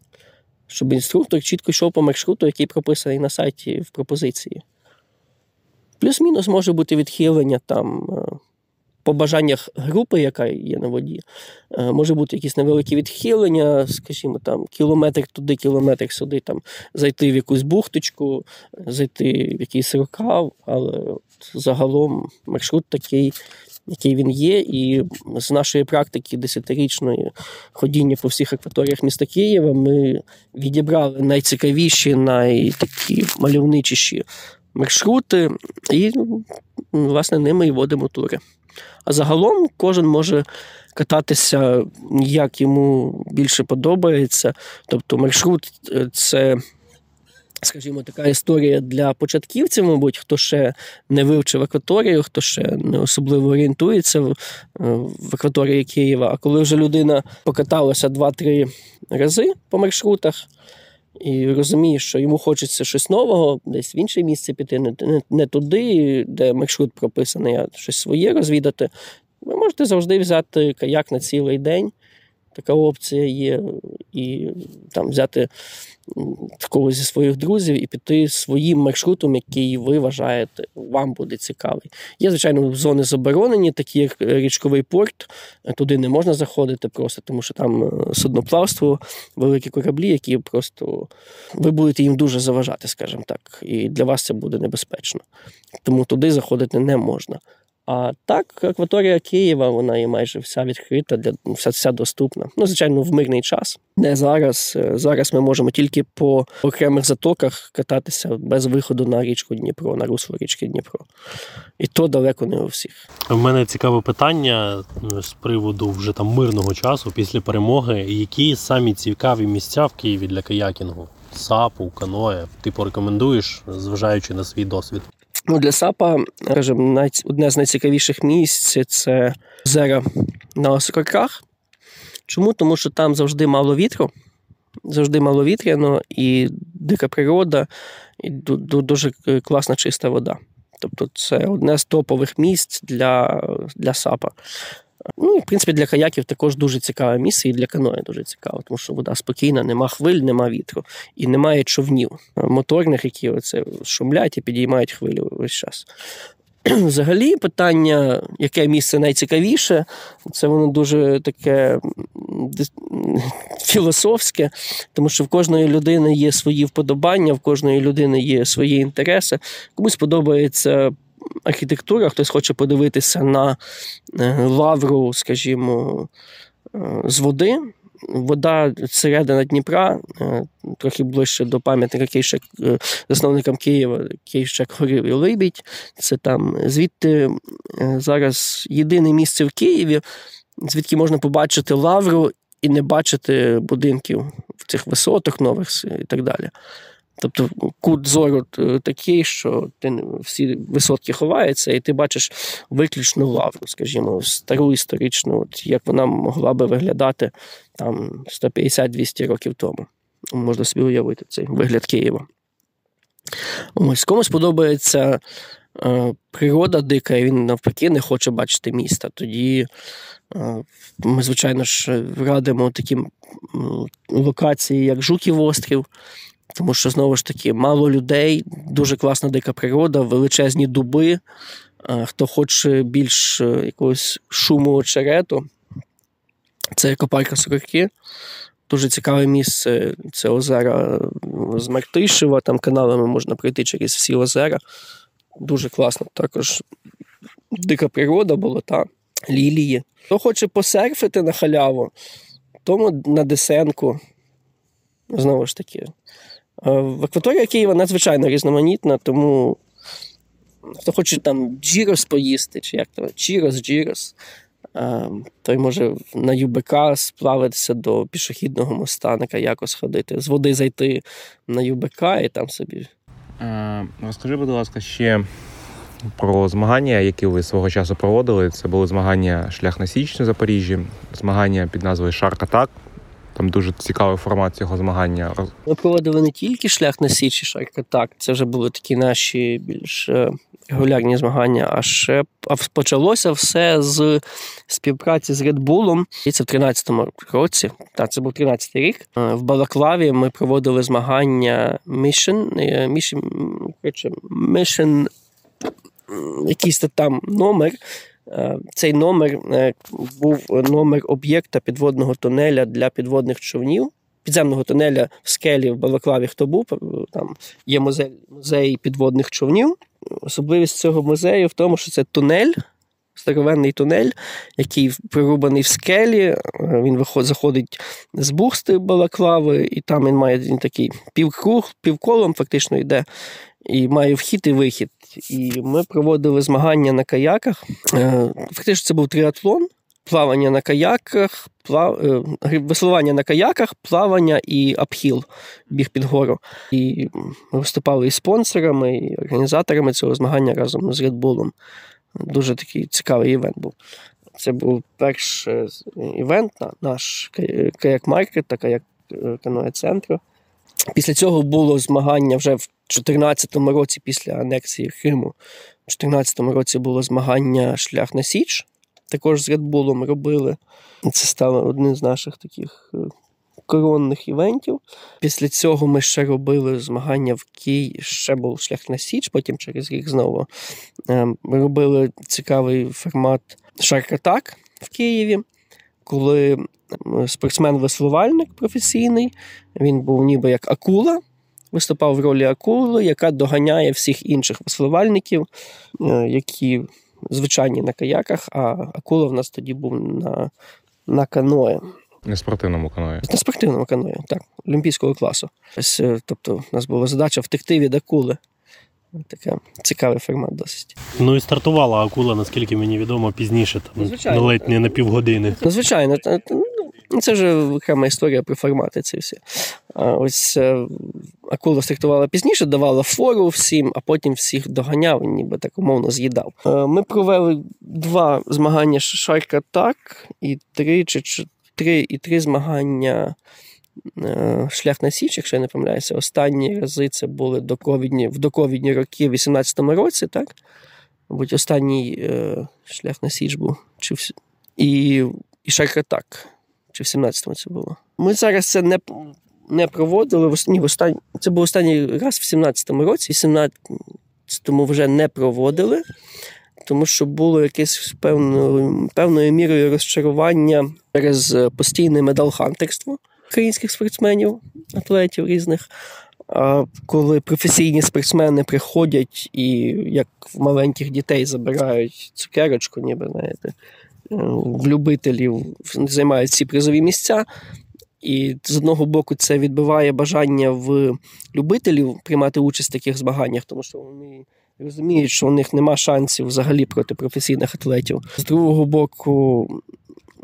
Щоб інструктор чітко йшов по маршруту, який прописаний на сайті в пропозиції. Плюс-мінус може бути відхилення там по бажаннях групи, яка є на воді. Може бути якісь невеликі відхилення, скажімо, там кілометр туди, кілометр сюди, там зайти в якусь бухточку, зайти в якийсь рукав, але от загалом маршрут такий, який він є, і з нашої практики 10-річної ходіння по всіх акваторіях міста Києва ми відібрали найцікавіші, найтакі мальовничіші маршрути, і, власне, ними і водимо тури. А загалом кожен може кататися, як йому більше подобається. Тобто маршрут – це, скажімо, така історія для початківців, мабуть, хто ще не вивчив акваторію, хто ще не особливо орієнтується в акваторії Києва. А коли вже людина покаталася 2-3 рази по маршрутах і розуміє, що йому хочеться щось нового, десь в інше місце піти, не туди, де маршрут прописаний, а щось своє розвідати, ви можете завжди взяти каяк на цілий день. Така опція є, і там взяти когось зі своїх друзів і піти своїм маршрутом, який ви вважаєте, вам буде цікавий. Є, звичайно, зони заборонені, такі як річковий порт, туди не можна заходити просто, тому що там судноплавство, великі кораблі, які просто ви будете їм дуже заважати, скажімо так, і для вас це буде небезпечно. Тому туди заходити не можна. А так, акваторія Києва, вона і майже вся відкрита, вся доступна. Ну, звичайно, в мирний час. Не зараз. Зараз ми можемо тільки по окремих затоках кататися без виходу на річку Дніпро, на русло річки Дніпро. І то далеко не у всіх. В мене цікаве питання з приводу вже там мирного часу, після перемоги. Які самі цікаві місця в Києві для каякінгу? САПу, каное? Ти порекомендуєш, зважаючи на свій досвід? Ну, для САПа, скажімо, одне з найцікавіших місць – це озера на Осокорках. Чому? Тому що там завжди мало вітру, завжди мало вітряно, і дика природа, і дуже класна чиста вода. Тобто це одне з топових місць для САПа. Ну, і, в принципі, для каяків також дуже цікаве місце, і для каноє дуже цікаво, тому що вода спокійна, нема хвиль, нема вітру, і немає човнів моторних, які оце шумлять і підіймають хвилю весь час. Взагалі, питання, яке місце найцікавіше, це воно дуже таке філософське, тому що в кожної людини є свої вподобання, в кожної людини є свої інтереси. Комусь подобається архітектура, хтось хоче подивитися на лавру, скажімо, з води. Вода середина Дніпра, трохи ближче до пам'ятника засновникам Києва, Київщак Горів і Либідь. Це там звідти зараз єдине місце в Києві, звідки можна побачити лавру і не бачити будинків в цих висотах нових і так далі. Тобто кут зору такий, що всі висотки ховаються, і ти бачиш виключно лавру, скажімо, стару історичну, от як вона могла би виглядати там 150-200 років тому. Можна собі уявити цей вигляд Києва. Ось комусь подобається природа дика, і він навпаки не хоче бачити міста. Тоді ми, звичайно ж, радимо такі локації, як Жуків острів. Тому що, знову ж таки, мало людей, дуже класна дика природа, величезні дуби. Хто хоче більш якогось шуму очерету, це екопарк Осокорки. Дуже цікаве місце, це озера з Мартишева, там каналами можна пройти через всі озера. Дуже класно також дика природа, болота, лілії. Хто хоче посерфити на халяву, тому на Десенку, знову ж таки. Акваторія Києва надзвичайно різноманітна, тому хто хоче там джірос поїсти, чи як то, джірос, той може на ЮБК сплавитися до пішохідного моста, на каяку сходити, з води зайти на ЮБК і там собі. Розкажи, будь ласка, ще про змагання, які ви свого часу проводили. Це були змагання «Шлях на Січ» на Запоріжжі, змагання під назвою «Шарк-атак». Там дуже цікавий формат цього змагання. Ми проводили не тільки «Шлях на Січ» і «Шарк-атак», це вже були такі наші більш регулярні змагання, а почалося все з співпраці з Red Bull. І це в 13-му році, так, це був 13-й рік. В Балаклаві ми проводили змагання Mission, якийсь там номер. Цей номер був номер об'єкта підводного тунеля для підводних човнів, підземного тунеля в скелі в Балаклаві, хто був, там є музей підводних човнів. Особливість цього музею в тому, що це тунель, старовинний тунель, який прорубаний в скелі, він заходить з бухти Балаклави, і там він має такий півкруг, півколом фактично йде, і має вхід і вихід. І ми проводили змагання на каяках. Фактично це був триатлон, плавання на каяках, веслування на каяках, плавання і апхіл, біг під гору. І ми виступали і спонсорами, і організаторами цього змагання разом з Red Bull. Дуже такий цікавий івент був. Це був перший івент наш Каяк-маркет та Каяк Каное Центру. Після цього було змагання вже в 14-му році, після анексії Криму. В 14-му році було змагання «Шлях на Січ». Також з Red Bull'ом робили. Це стало одним з наших таких коронних івентів. Після цього ми ще робили змагання в Києві, ще був «Шлях на Січ», потім через рік знову. Ми робили цікавий формат «Шарк-атак» в Києві, коли спортсмен-веслувальник професійний, він був ніби як акула, виступав в ролі акули, яка доганяє всіх інших веслувальників, які звичайні на каяках, а акула в нас тоді був на каное. На спортивному каное. На спортивному каное, так, олімпійського класу. Тобто у нас була задача втекти від акули. Такий цікавий формат досить. Ну і стартувала акула, наскільки мені відомо, пізніше, там, ледь не на півгодини. Ну, звичайно. Це вже окрема історія про формати ці всі. Ось акула стартувала пізніше, давала фору всім, а потім всіх доганяв, ніби так умовно з'їдав. Ми провели 2 змагання «Шарк-атак» і 3 змагання «Шлях на Січ», якщо я не помиляюся. Останні рази це були в доковідні роки в 18-му році, так? Мабуть, останній «Шлях на Січ» був. І «Шарк-атак». Чи в 17-му це було. Ми зараз це не проводили. Це був останній раз в 17-му році. В 17-му вже не проводили, тому що було якесь певною мірою розчарування через постійне медалхантерство українських спортсменів, атлетів різних. Коли професійні спортсмени приходять і як в маленьких дітей забирають цукерочку, ніби, знаєте, в любителів займають ці призові місця. І з одного боку це відбиває бажання в любителів приймати участь в таких змаганнях, тому що вони розуміють, що у них нема шансів взагалі проти професійних атлетів. З другого боку,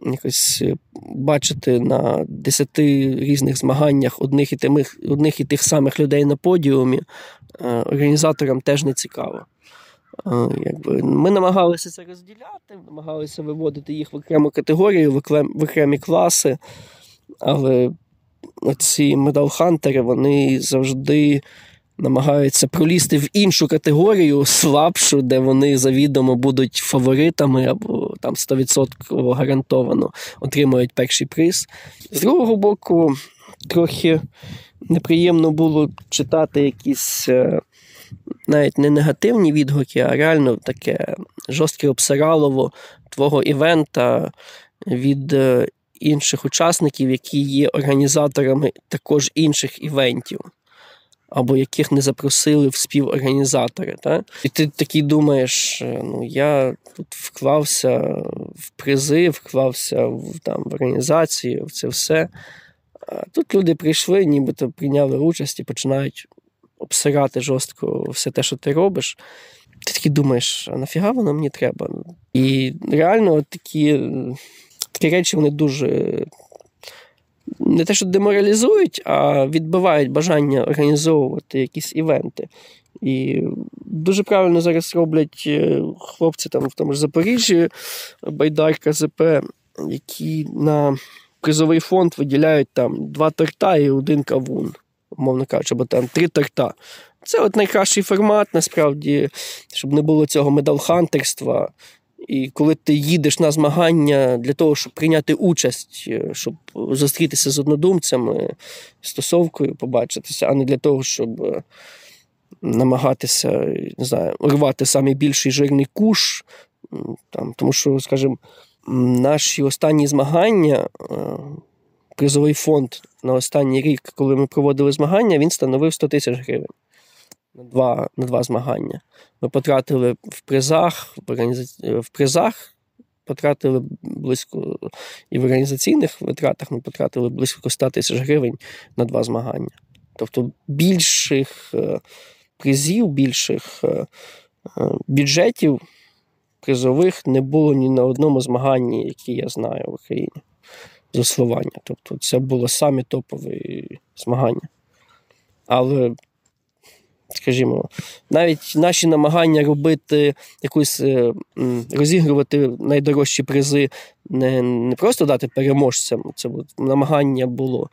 якось бачити на 10 різних змаганнях одних і тих самих людей на подіумі організаторам теж не цікаво. Ми намагалися це розділяти, намагалися виводити їх в окрему категорію, в окремі класи, але ці медалхантери, вони завжди намагаються пролізти в іншу категорію, слабшу, де вони завідомо будуть фаворитами або там 100% гарантовано отримують перший приз. З другого боку, трохи неприємно було читати якісь навіть не негативні відгуки, а реально таке жорстке обсиралово твого івента від інших учасників, які є організаторами також інших івентів, або яких не запросили в співорганізатори. Та? І ти такий думаєш, ну я тут вклався в призи, вклався в організацію, в це все. А тут люди прийшли, нібито прийняли участь і починають обсирати жорстко все те, що ти робиш. Ти такий думаєш, а нафіга воно мені треба? І реально такі речі, вони дуже не те, що деморалізують, а відбивають бажання організовувати якісь івенти. І дуже правильно зараз роблять хлопці там в тому ж Запоріжжі, Байдарка ЗП, які на призовий фонд виділяють там 2 торта і 1 кавун. Умовно кажучи, або там 3 торта. Це от найкращий формат, насправді, щоб не було цього медалхантерства. І коли ти їдеш на змагання для того, щоб прийняти участь, щоб зустрітися з однодумцями, стосовкою побачитися, а не для того, щоб намагатися, не знаю, рвати самий більший жирний куш. Там, тому що, скажімо, наші останні змагання, призовий фонд на останній рік, коли ми проводили змагання, він становив 100 тисяч гривень на два змагання. Ми потратили в призах потратили близько, і в організаційних витратах ми потратили близько 100 тисяч гривень на 2 змагання. Тобто більших призів, більших бюджетів призових не було ні на одному змаганні, які я знаю в Україні. Заслування. Тобто це було самі топові змагання. Але, скажімо, навіть наші намагання робити якусь, розігрувати найдорожчі призи, не просто дати переможцям, це намагання було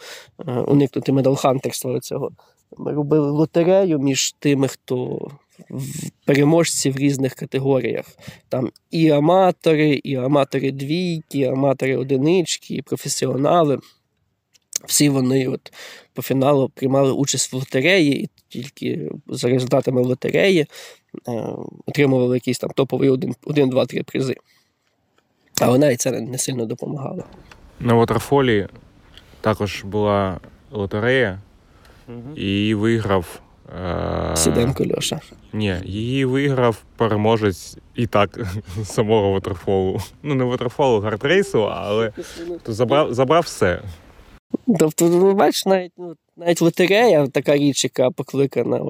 уникнути медалхантерства цього. Ми робили лотерею між тими, хто переможці в різних категоріях. Там і аматори двійки, аматори одинички, і професіонали. Всі вони от по фіналу приймали участь в лотереї, і тільки за результатами лотереї отримували якийсь там топовий 1, 2, 3 призи. Але навіть це не сильно допомагало. На Ватерфолі також була лотерея, і виграв Сіденко Льоша. Ні, її виграв переможець і так самого ватерфолу. Ну, не ватерфолу, гардрейсу, але забрав все. Тобто, ви бачите, навіть лотерея, така річ, яка покликана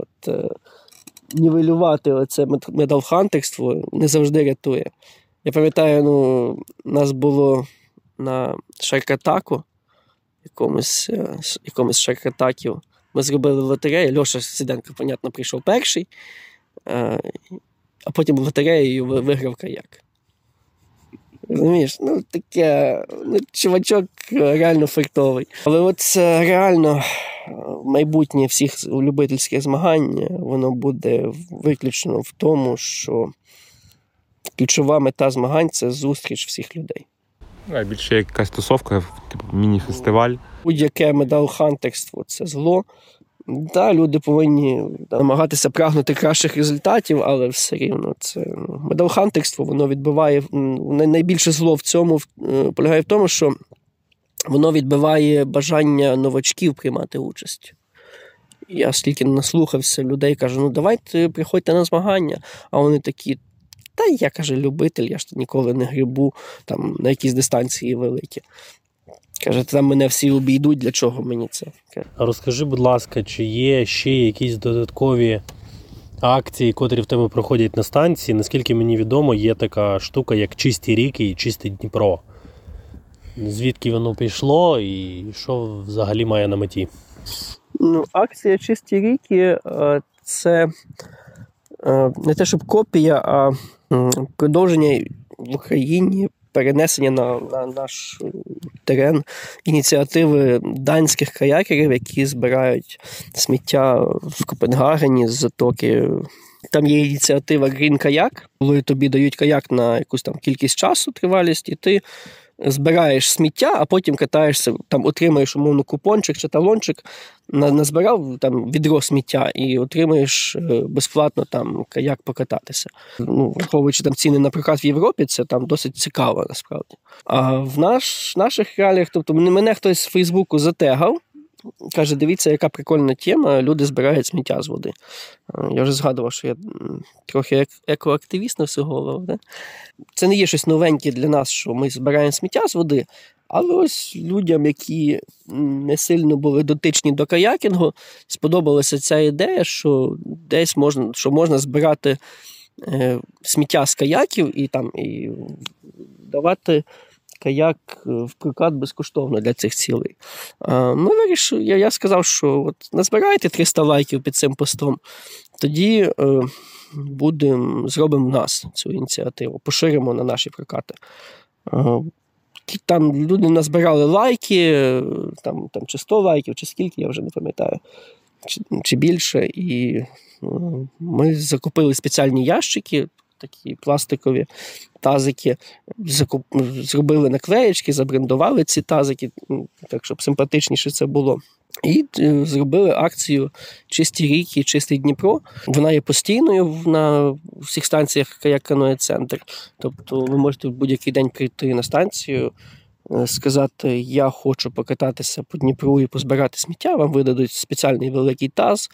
нівелювати оце медалхантерство, не завжди рятує. Я пам'ятаю, нас було на Шарк-атаку, якомусь Шарк-атаків. Ми зробили лотерею, Льоша Сіденко, понятно, прийшов перший, а потім лотереєю виграв Каяк. Розумієш? Чувачок реально фартовий. Але реально майбутнє всіх любительських змагань, воно буде виключно в тому, що ключова мета змагань – це зустріч всіх людей. Більше якась тусовка, міні-фестиваль. Будь-яке медалхантерство – це зло. Да, люди повинні намагатися прагнути кращих результатів, але все рівно це медалхантерство, воно відбиває найбільше зло в цьому полягає в тому, що воно відбиває бажання новачків приймати участь. Я скільки наслухався людей, кажу, давайте приходьте на змагання, а вони такі. Та я, каже, любитель, я ж ніколи не грибу там, на якісь дистанції великі. Каже, там мене всі обійдуть, для чого мені це? Розкажи, будь ласка, чи є ще якісь додаткові акції, котрі в тебе проходять на станції? Наскільки мені відомо, є така штука, як «Чисті ріки» і «Чистий Дніпро». Звідки воно пішло і що взагалі має на меті? Акція «Чисті ріки» – це... не те, щоб копія, а продовження в Україні, перенесення на наш терен ініціативи данських каякерів, які збирають сміття в Копенгагені з затоки. Там є ініціатива Green Каяк, коли тобі дають каяк на якусь там кількість часу, тривалість, і ти збираєш сміття, а потім катаєшся, там отримаєш умовно купончик чи талончик, назбирав там відро сміття і отримаєш безплатно там каяк покататися. Враховуючи там ціни на прокат в Європі, це там досить цікаво насправді. А в наших реаліях, тобто мене хтось з Фейсбуку затегав, каже, дивіться, яка прикольна тема, люди збирають сміття з води. Я вже згадував, що я трохи екоактивіст на всю голову. Да? Це не є щось новеньке для нас, що ми збираємо сміття з води, але ось людям, які не сильно були дотичні до каякінгу, сподобалася ця ідея, що десь можна збирати сміття з каяків і давати каяк в прокат безкоштовно для цих цілей. Я сказав, що назбирайте 300 лайків під цим постом, тоді зробимо в нас цю ініціативу, поширимо на наші прокати. Там люди назбирали лайки, там чи 100 лайків, чи скільки, я вже не пам'ятаю, чи більше. І ми закупили спеціальні ящики, такі пластикові тазики, зробили наклеєчки, забрендували ці тазики, так, щоб симпатичніше це було. І зробили акцію «Чисті ріки, чистий Дніпро». Вона є постійною на всіх станціях Каяк Каное Центр. Тобто ви можете в будь-який день прийти на станцію, сказати, я хочу покататися по Дніпру і позбирати сміття, вам видадуть спеціальний великий таз,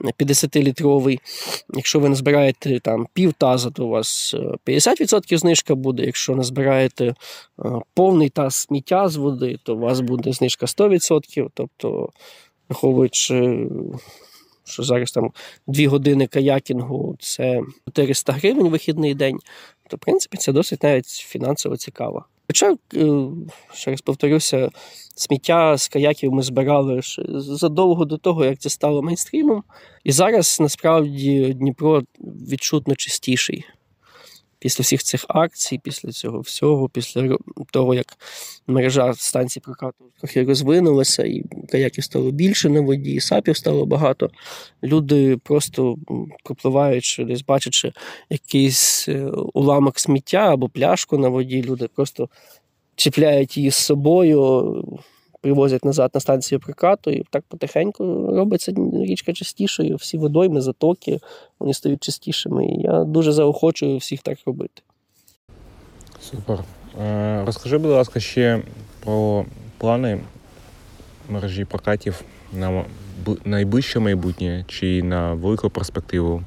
50-літровий. Якщо ви назбираєте пів таза, то у вас 50% знижка буде. Якщо назбираєте повний таз сміття з води, то у вас буде знижка 100%. Тобто, враховуючи, що зараз 2 години каякінгу – це 400 гривень вихідний день, то, в принципі, це досить навіть фінансово цікаво. Хоча, ще раз повторюся, сміття з каяків ми збирали задовго до того, як це стало мейнстрімом. І зараз, насправді, Дніпро відчутно чистіший. Після всіх цих акцій, після цього всього, після того, як мережа станцій прокату трохи розвинулася, і каяків стало більше на воді, і сапів стало багато, люди просто пропливаючи, десь бачачи якийсь уламок сміття або пляшку на воді, люди просто чіпляють її з собою, привозять назад на станцію прокату, і так потихеньку робиться річка чистішою. Всі водойми, затоки, вони стають чистішими. І я дуже заохочую всіх так робити. Супер. Розкажи, будь ласка, ще про плани мережі прокатів на найближче майбутнє чи на велику перспективу?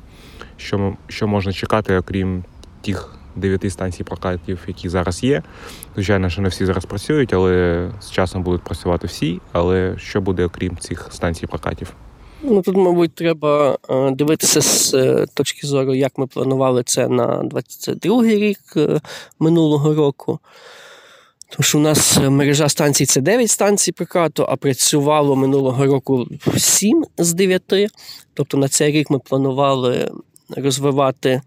Що можна чекати, окрім тих 9 станцій прокатів, які зараз є? Звичайно, що не всі зараз працюють, але з часом будуть працювати всі. Але що буде окрім цих станцій прокатів? Ну, тут, мабуть, треба дивитися з точки зору, як ми планували це на 22-й рік минулого року. Тому що у нас мережа станцій – це 9 станцій прокату, а працювало минулого року 7 з 9. Тобто на цей рік ми планували розвивати,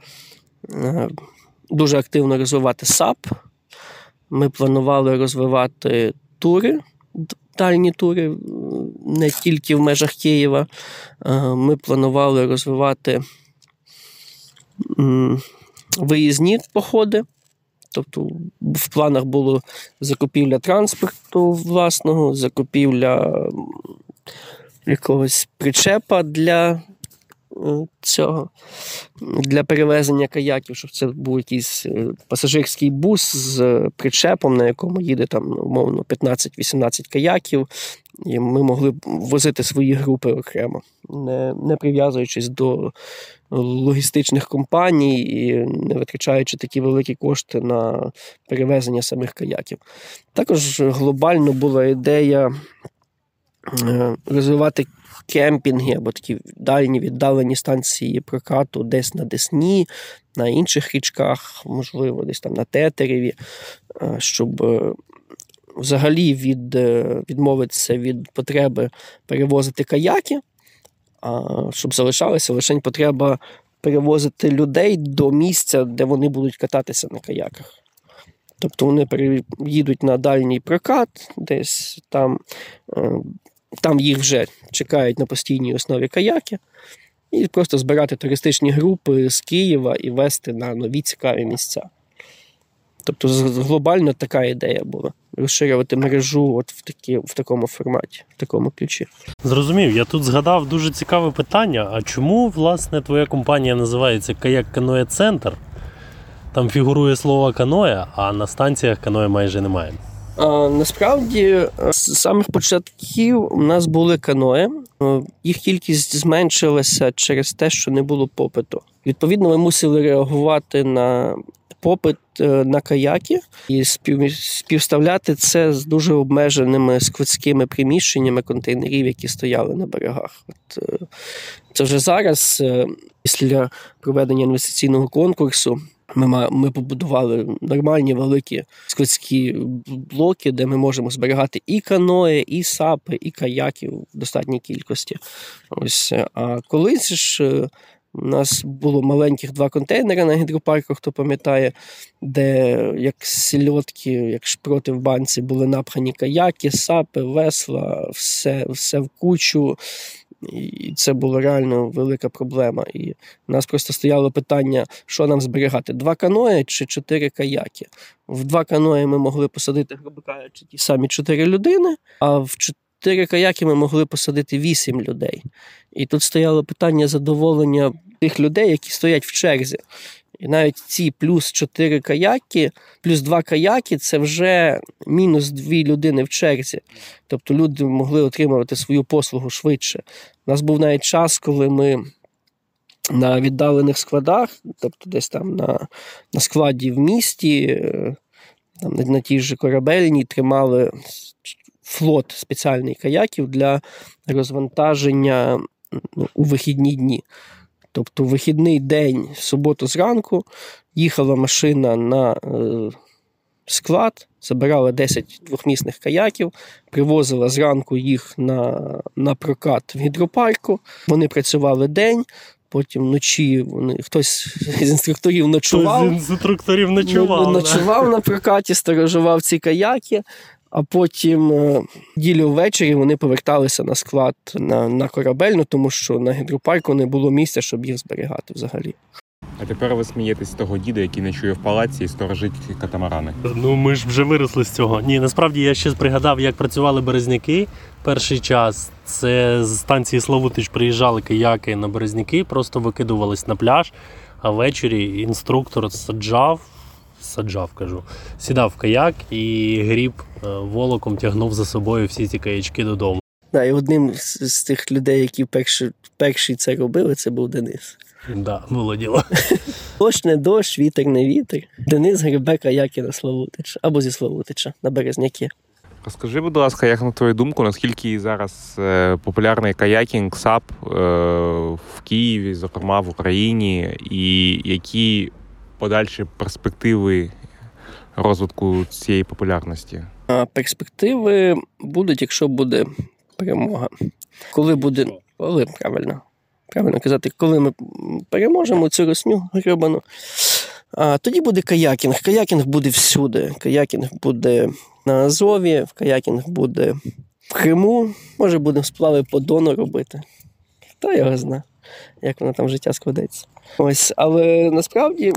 дуже активно розвивати САП. Ми планували розвивати тури, дальні тури, не тільки в межах Києва. Ми планували розвивати виїзні походи. Тобто в планах було закупівля транспорту власного, закупівля якогось причепа для цього, для перевезення каяків, щоб це був якийсь пасажирський бус з причепом, на якому їде там, умовно, 15-18 каяків, і ми могли возити свої групи окремо, не прив'язуючись до логістичних компаній і не витрачаючи такі великі кошти на перевезення самих каяків. Також глобально була ідея розвивати кемпінги або такі дальні віддалені станції прокату десь на Десні, на інших річках, можливо, десь там на Тетереві, щоб взагалі відмовитися від потреби перевозити каяки, щоб залишалася лише потреба перевозити людей до місця, де вони будуть кататися на каяках. Тобто вони їдуть на дальній прокат, десь там їх вже чекають на постійній основі каяки, і просто збирати туристичні групи з Києва і везти на нові цікаві місця. Тобто глобально така ідея була – розширювати мережу от в такому форматі, в такому ключі. Зрозумів. Я тут згадав дуже цікаве питання. А чому, власне, твоя компанія називається «Каяк Каное Центр»? Там фігурує слово «каное», а на станціях каное майже немає. Насправді, з самих початків у нас були каное. Їх кількість зменшилася через те, що не було попиту. Відповідно, ми мусили реагувати на попит на каяки і співставляти це з дуже обмеженими складськими приміщеннями контейнерів, які стояли на берегах. От, це вже зараз, після проведення інвестиційного конкурсу, ми побудували нормальні великі складські блоки, де ми можемо зберігати і каное, і сапи, і каяки в достатній кількості. Ось. А колись ж у нас було маленьких 2 контейнери на гідропарку, хто пам'ятає, де як сільотки, як шпроти в банці, були напхані каяки, сапи, весла, все в кучу. І це була реально велика проблема. І у нас просто стояло питання, що нам зберігати, 2 каное чи 4 каяки. В 2 каное ми могли посадити, грубо кажучи, ті самі 4 людини, а в 4 каяки ми могли посадити 8 людей. І тут стояло питання задоволення тих людей, які стоять в черзі. І навіть ці плюс 4 каяки, плюс 2 каяки – це вже мінус 2 людини в черзі. Тобто люди могли отримувати свою послугу швидше. У нас був навіть час, коли ми на віддалених складах, тобто десь там на складі в місті, там на тій же корабельній, тримали флот спеціальний каяків для розвантаження у вихідні дні. Тобто вихідний день, в суботу зранку, їхала машина на склад, забирала 10 двохмісних каяків, привозила зранку їх на прокат в гідропарку. Вони працювали день, потім вночі хтось з інструкторів ночував. Ночував на прокаті, сторожував ці каяки. А потім неділю ввечері вони поверталися на склад на корабельну, тому що на гідропарку не було місця, щоб їх зберігати взагалі. А тепер ви смієтесь з того діда, який ночує в палаці і сторожить катамарани. Ну, ми ж вже виросли з цього. Ні, насправді я ще пригадав, як працювали березняки перший час. Це з станції Славутич приїжджали каяки на березняки, просто викидувались на пляж, а ввечері інструктор сідав в каяк і гріб волоком тягнув за собою всі ці каячки додому. Да, і одним з тих людей, які перші це робили, це був Денис. Да, було діло. Дощ не дощ, вітер не вітер. Денис гребе каяки на Славутич, або зі Славутича, на Березняки. Розкажи, будь ласка, як на твою думку, наскільки зараз популярний каякінг, САП в Києві, зокрема в Україні, і які подальші перспективи розвитку цієї популярності? Перспективи будуть, якщо буде перемога. Коли, правильно казати, коли ми переможемо цю росню гребану, тоді буде каякінг. Каякінг буде всюди. Каякінг буде на Азові, каякінг буде в Криму. Може, будемо сплави по Дону робити. Та його знає, як воно там життя складеться. Ось, але насправді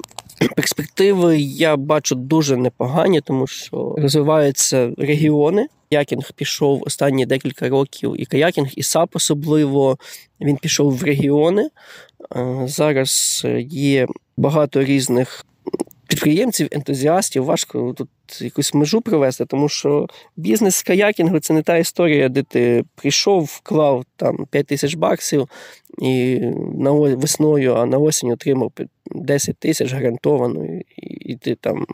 перспективи я бачу дуже непогані, тому що розвиваються регіони. Каякінг пішов останні декілька років, і каякінг, і САП особливо, він пішов в регіони. Зараз є багато різних підприємців, ентузіастів. Важко тут якусь межу провести, тому що бізнес з каякінгу – це не та історія, де ти прийшов, вклав там 5 тисяч баксів і весною, а на осінь отримав 10 тисяч гарантовано, і ти там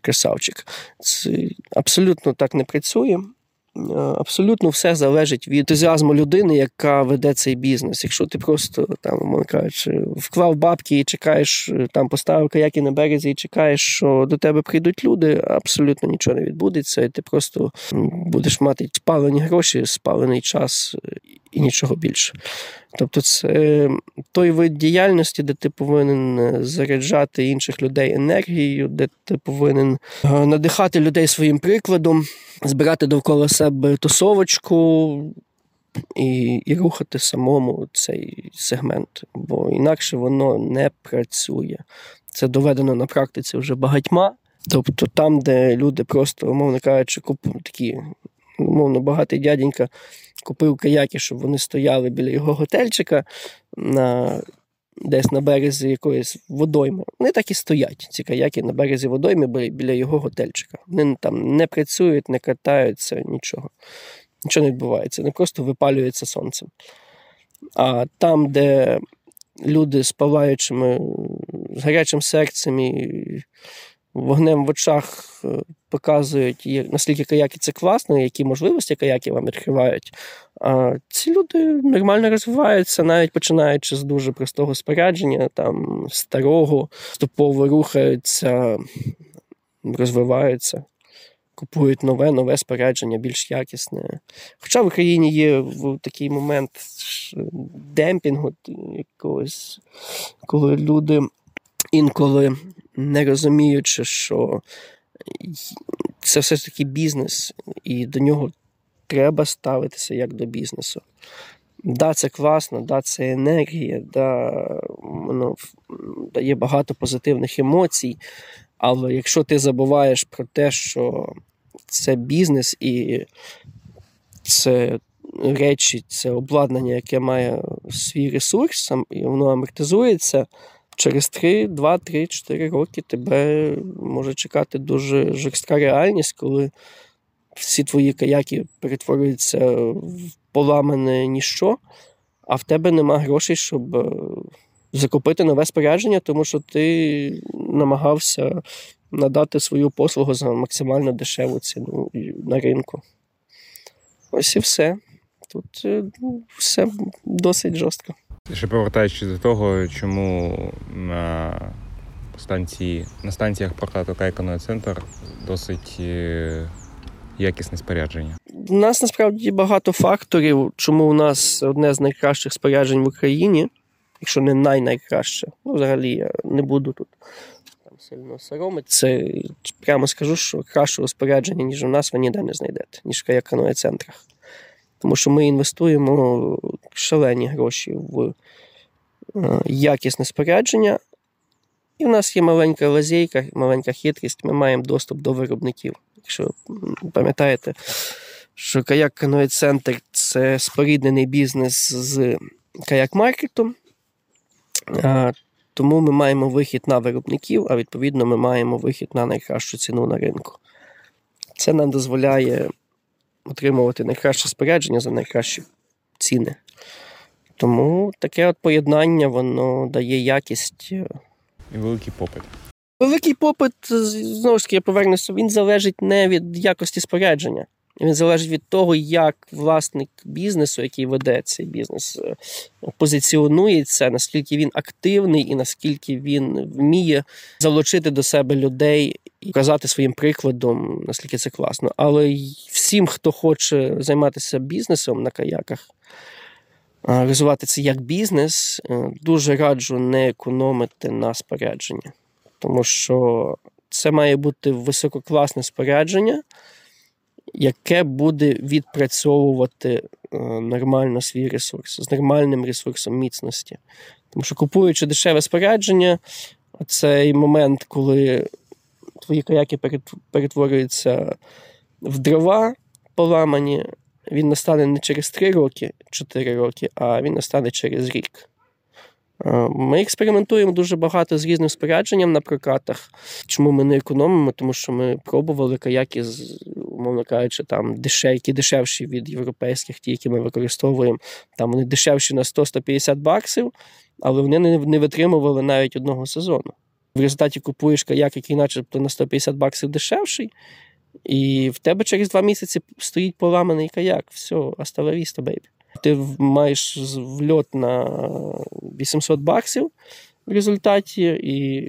красавчик. Це абсолютно так не працює. Абсолютно все залежить від ентузіазму людини, яка веде цей бізнес. Якщо ти просто там вклав бабки і чекаєш, там поставив каяки на березі і чекаєш, що до тебе прийдуть люди, абсолютно нічого не відбудеться, і ти просто будеш мати спалені гроші, спалений час і нічого більше. Тобто це той вид діяльності, де ти повинен заряджати інших людей енергією, де ти повинен надихати людей своїм прикладом, збирати довкола себе тусовочку і рухати самому цей сегмент. Бо інакше воно не працює. Це доведено на практиці вже багатьма. Тобто там, де люди просто, умовно кажучи, умовно багатий дяденька купив каяки, щоб вони стояли біля його готельчика десь на березі якоїсь водойми. Вони так і стоять, ці каяки, на березі водойми біля його готельчика. Вони там не працюють, не катаються, нічого. Нічого не відбувається, вони просто випалюються сонцем. А там, де люди з палаючими, з гарячим серцем і вогнем в очах показують, наскільки каяки це класно, які можливості каяки вам відкривають. А ці люди нормально розвиваються, навіть починаючи з дуже простого спорядження, там, старого, поступово рухаються, розвиваються, купують нове спорядження, більш якісне. Хоча в Україні є такий момент демпінгу якогось, коли люди інколи, не розуміючи, що це все ж таки бізнес, і до нього треба ставитися як до бізнесу. Да, це класно, да, це енергія, да, воно дає багато позитивних емоцій, але якщо ти забуваєш про те, що це бізнес і це речі, це обладнання, яке має свій ресурс, і воно амортизується, через 2-3-4 роки тебе може чекати дуже жорстка реальність, коли всі твої каяки перетворюються в поламане ніщо, а в тебе нема грошей, щоб закупити нове спорядження, тому що ти намагався надати свою послугу за максимально дешеву ціну на ринку. Ось і все. Тут все досить жорстко. Ще повертаючись до того, чому на станціях прокату Каяк Каное Центр досить якісне спорядження. У нас насправді багато факторів, чому у нас одне з найкращих споряджень в Україні, якщо не найкраще. Ну, взагалі я не буду тут сильно соромити. Це прямо скажу, що кращого спорядження, ніж у нас, ви ніде не знайдете, ніж в Каяк Каное Центрах. Тому що ми інвестуємо шалені гроші в якісне спорядження. І в нас є маленька лазейка, маленька хитрість. Ми маємо доступ до виробників. Якщо пам'ятаєте, що Каяк Каное Центр – це споріднений бізнес з Каяк-маркетом. Тому ми маємо вихід на виробників, а відповідно ми маємо вихід на найкращу ціну на ринку. Це нам дозволяє отримувати найкраще спорядження за найкращі ціни. Тому таке от поєднання, воно дає якість. І великий попит. Великий попит, знову ж таки, я повернуся, він залежить не від якості спорядження. Він залежить від того, як власник бізнесу, який веде цей бізнес, позиціонується, наскільки він активний і наскільки він вміє залучити до себе людей і казати своїм прикладом, наскільки це класно. Але всім, хто хоче займатися бізнесом на каяках, розвивати це як бізнес, дуже раджу не економити на спорядженні. Тому що це має бути висококласне спорядження, яке буде відпрацьовувати нормально свій ресурс, з нормальним ресурсом міцності. Тому що купуючи дешеве спорядження, цей момент, коли твої каяки перетворюються в дрова поламані, він настане не через 3 роки, 4 роки, а він настане через рік. Ми експериментуємо дуже багато з різним спорядженням на прокатах. Чому ми не економимо? Тому що ми пробували каяки, умовно кажучи, там дешевші від європейських, ті, які ми використовуємо. Там вони дешевші на 100-150 баксів, але вони не витримували навіть одного сезону. В результаті купуєш каяк, який начебто на 150 баксів дешевший, і в тебе через 2 місяці стоїть поламаний каяк. Все, hasta la vista, baby. Ти маєш вльот на 800 баксів в результаті, і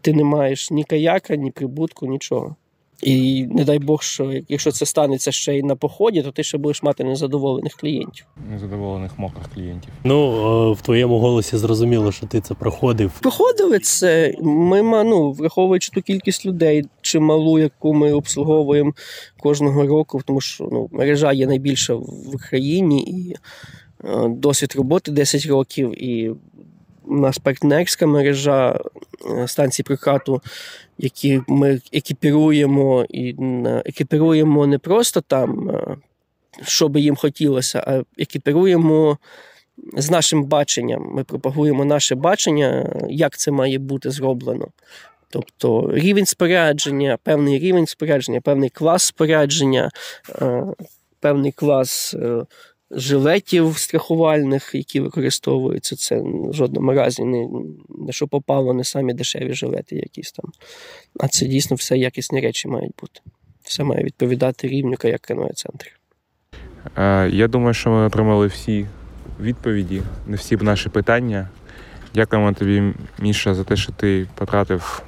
ти не маєш ні каяка, ні прибутку, нічого. І не дай Бог, що якщо це станеться ще й на поході, то ти ще будеш мати незадоволених клієнтів. Незадоволених мокрих клієнтів. Ну, в твоєму голосі зрозуміло, що ти це проходив. Проходили це. Ми, враховуючи ту кількість людей, чималу, яку ми обслуговуємо кожного року, тому що мережа є найбільша в Україні, і досвід роботи 10 років, і у нас партнерська мережа станцій прокату, які ми екіпіруємо, і екіпіруємо не просто там, що би їм хотілося, а екіпіруємо з нашим баченням. Ми пропагуємо наше бачення, як це має бути зроблено. Тобто рівень спорядження, певний клас спорядження, певний клас жилетів страхувальних, які використовуються, це в жодному разі не що попало, не самі дешеві жилети якісь там. А це дійсно все якісні речі мають бути. Все має відповідати рівню Каяк Каное Центру. Я думаю, що ми отримали всі відповіді на всі наші питання. Дякуємо тобі, Міша, за те, що ти потратив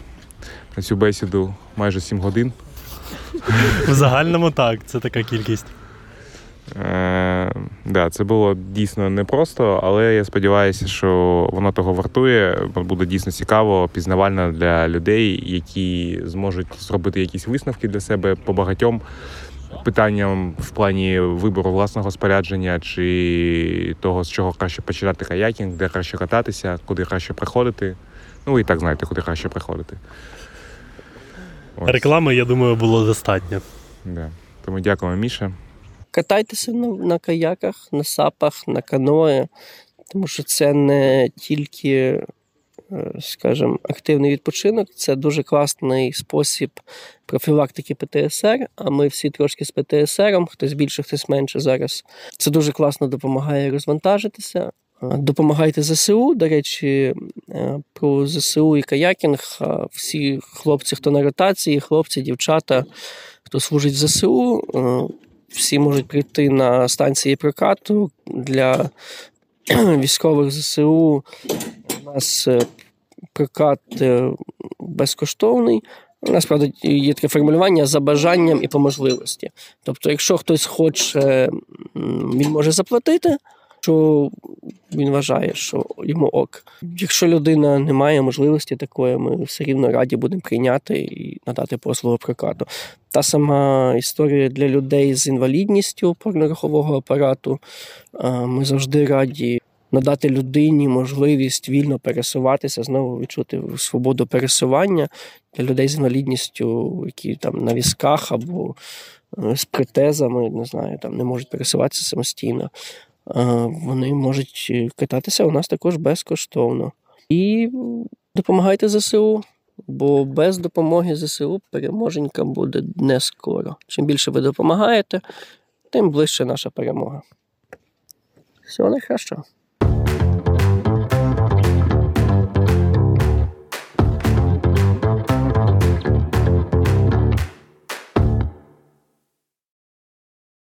на цю бесіду майже 7 годин. В загальному так, це така кількість. Да, це було дійсно непросто, але я сподіваюся, що воно того вартує, буде дійсно цікаво, пізнавально для людей, які зможуть зробити якісь висновки для себе по багатьом питанням в плані вибору власного спорядження чи того, з чого краще починати каякінг, де краще кататися, куди краще приходити. Ви і так знаєте, куди краще приходити. Ось. Реклами, я думаю, було достатньо. Да. Тому дякуємо, Міша. Катайтеся на каяках, на сапах, на каное, тому що це не тільки, скажімо, активний відпочинок, це дуже класний спосіб профілактики ПТСР, а ми всі трошки з ПТСРом, хтось більше, хтось менше зараз. Це дуже класно допомагає розвантажитися. Допомагайте ЗСУ. До речі, про ЗСУ і каякінг. Всі хлопці, хто на ротації, хлопці, дівчата, хто служить в ЗСУ, всі можуть прийти на станції прокату. Для військових ЗСУ у нас прокат безкоштовний. У нас, правда, є таке формулювання за бажанням і по можливості. Тобто, якщо хтось хоче, він може заплатити, що він вважає, що йому ок. Якщо людина не має можливості такої, ми все рівно раді будемо прийняти і надати послугу прокату. Та сама історія для людей з інвалідністю опорно-рухового апарату. Ми завжди раді надати людині можливість вільно пересуватися, знову відчути свободу пересування. Для людей з інвалідністю, які там на візках або з протезами, не можуть пересуватися самостійно, вони можуть кататися у нас також безкоштовно. І допомагайте ЗСУ, бо без допомоги ЗСУ переможенька буде не скоро. Чим більше ви допомагаєте, тим ближче наша перемога. Всього найкращого.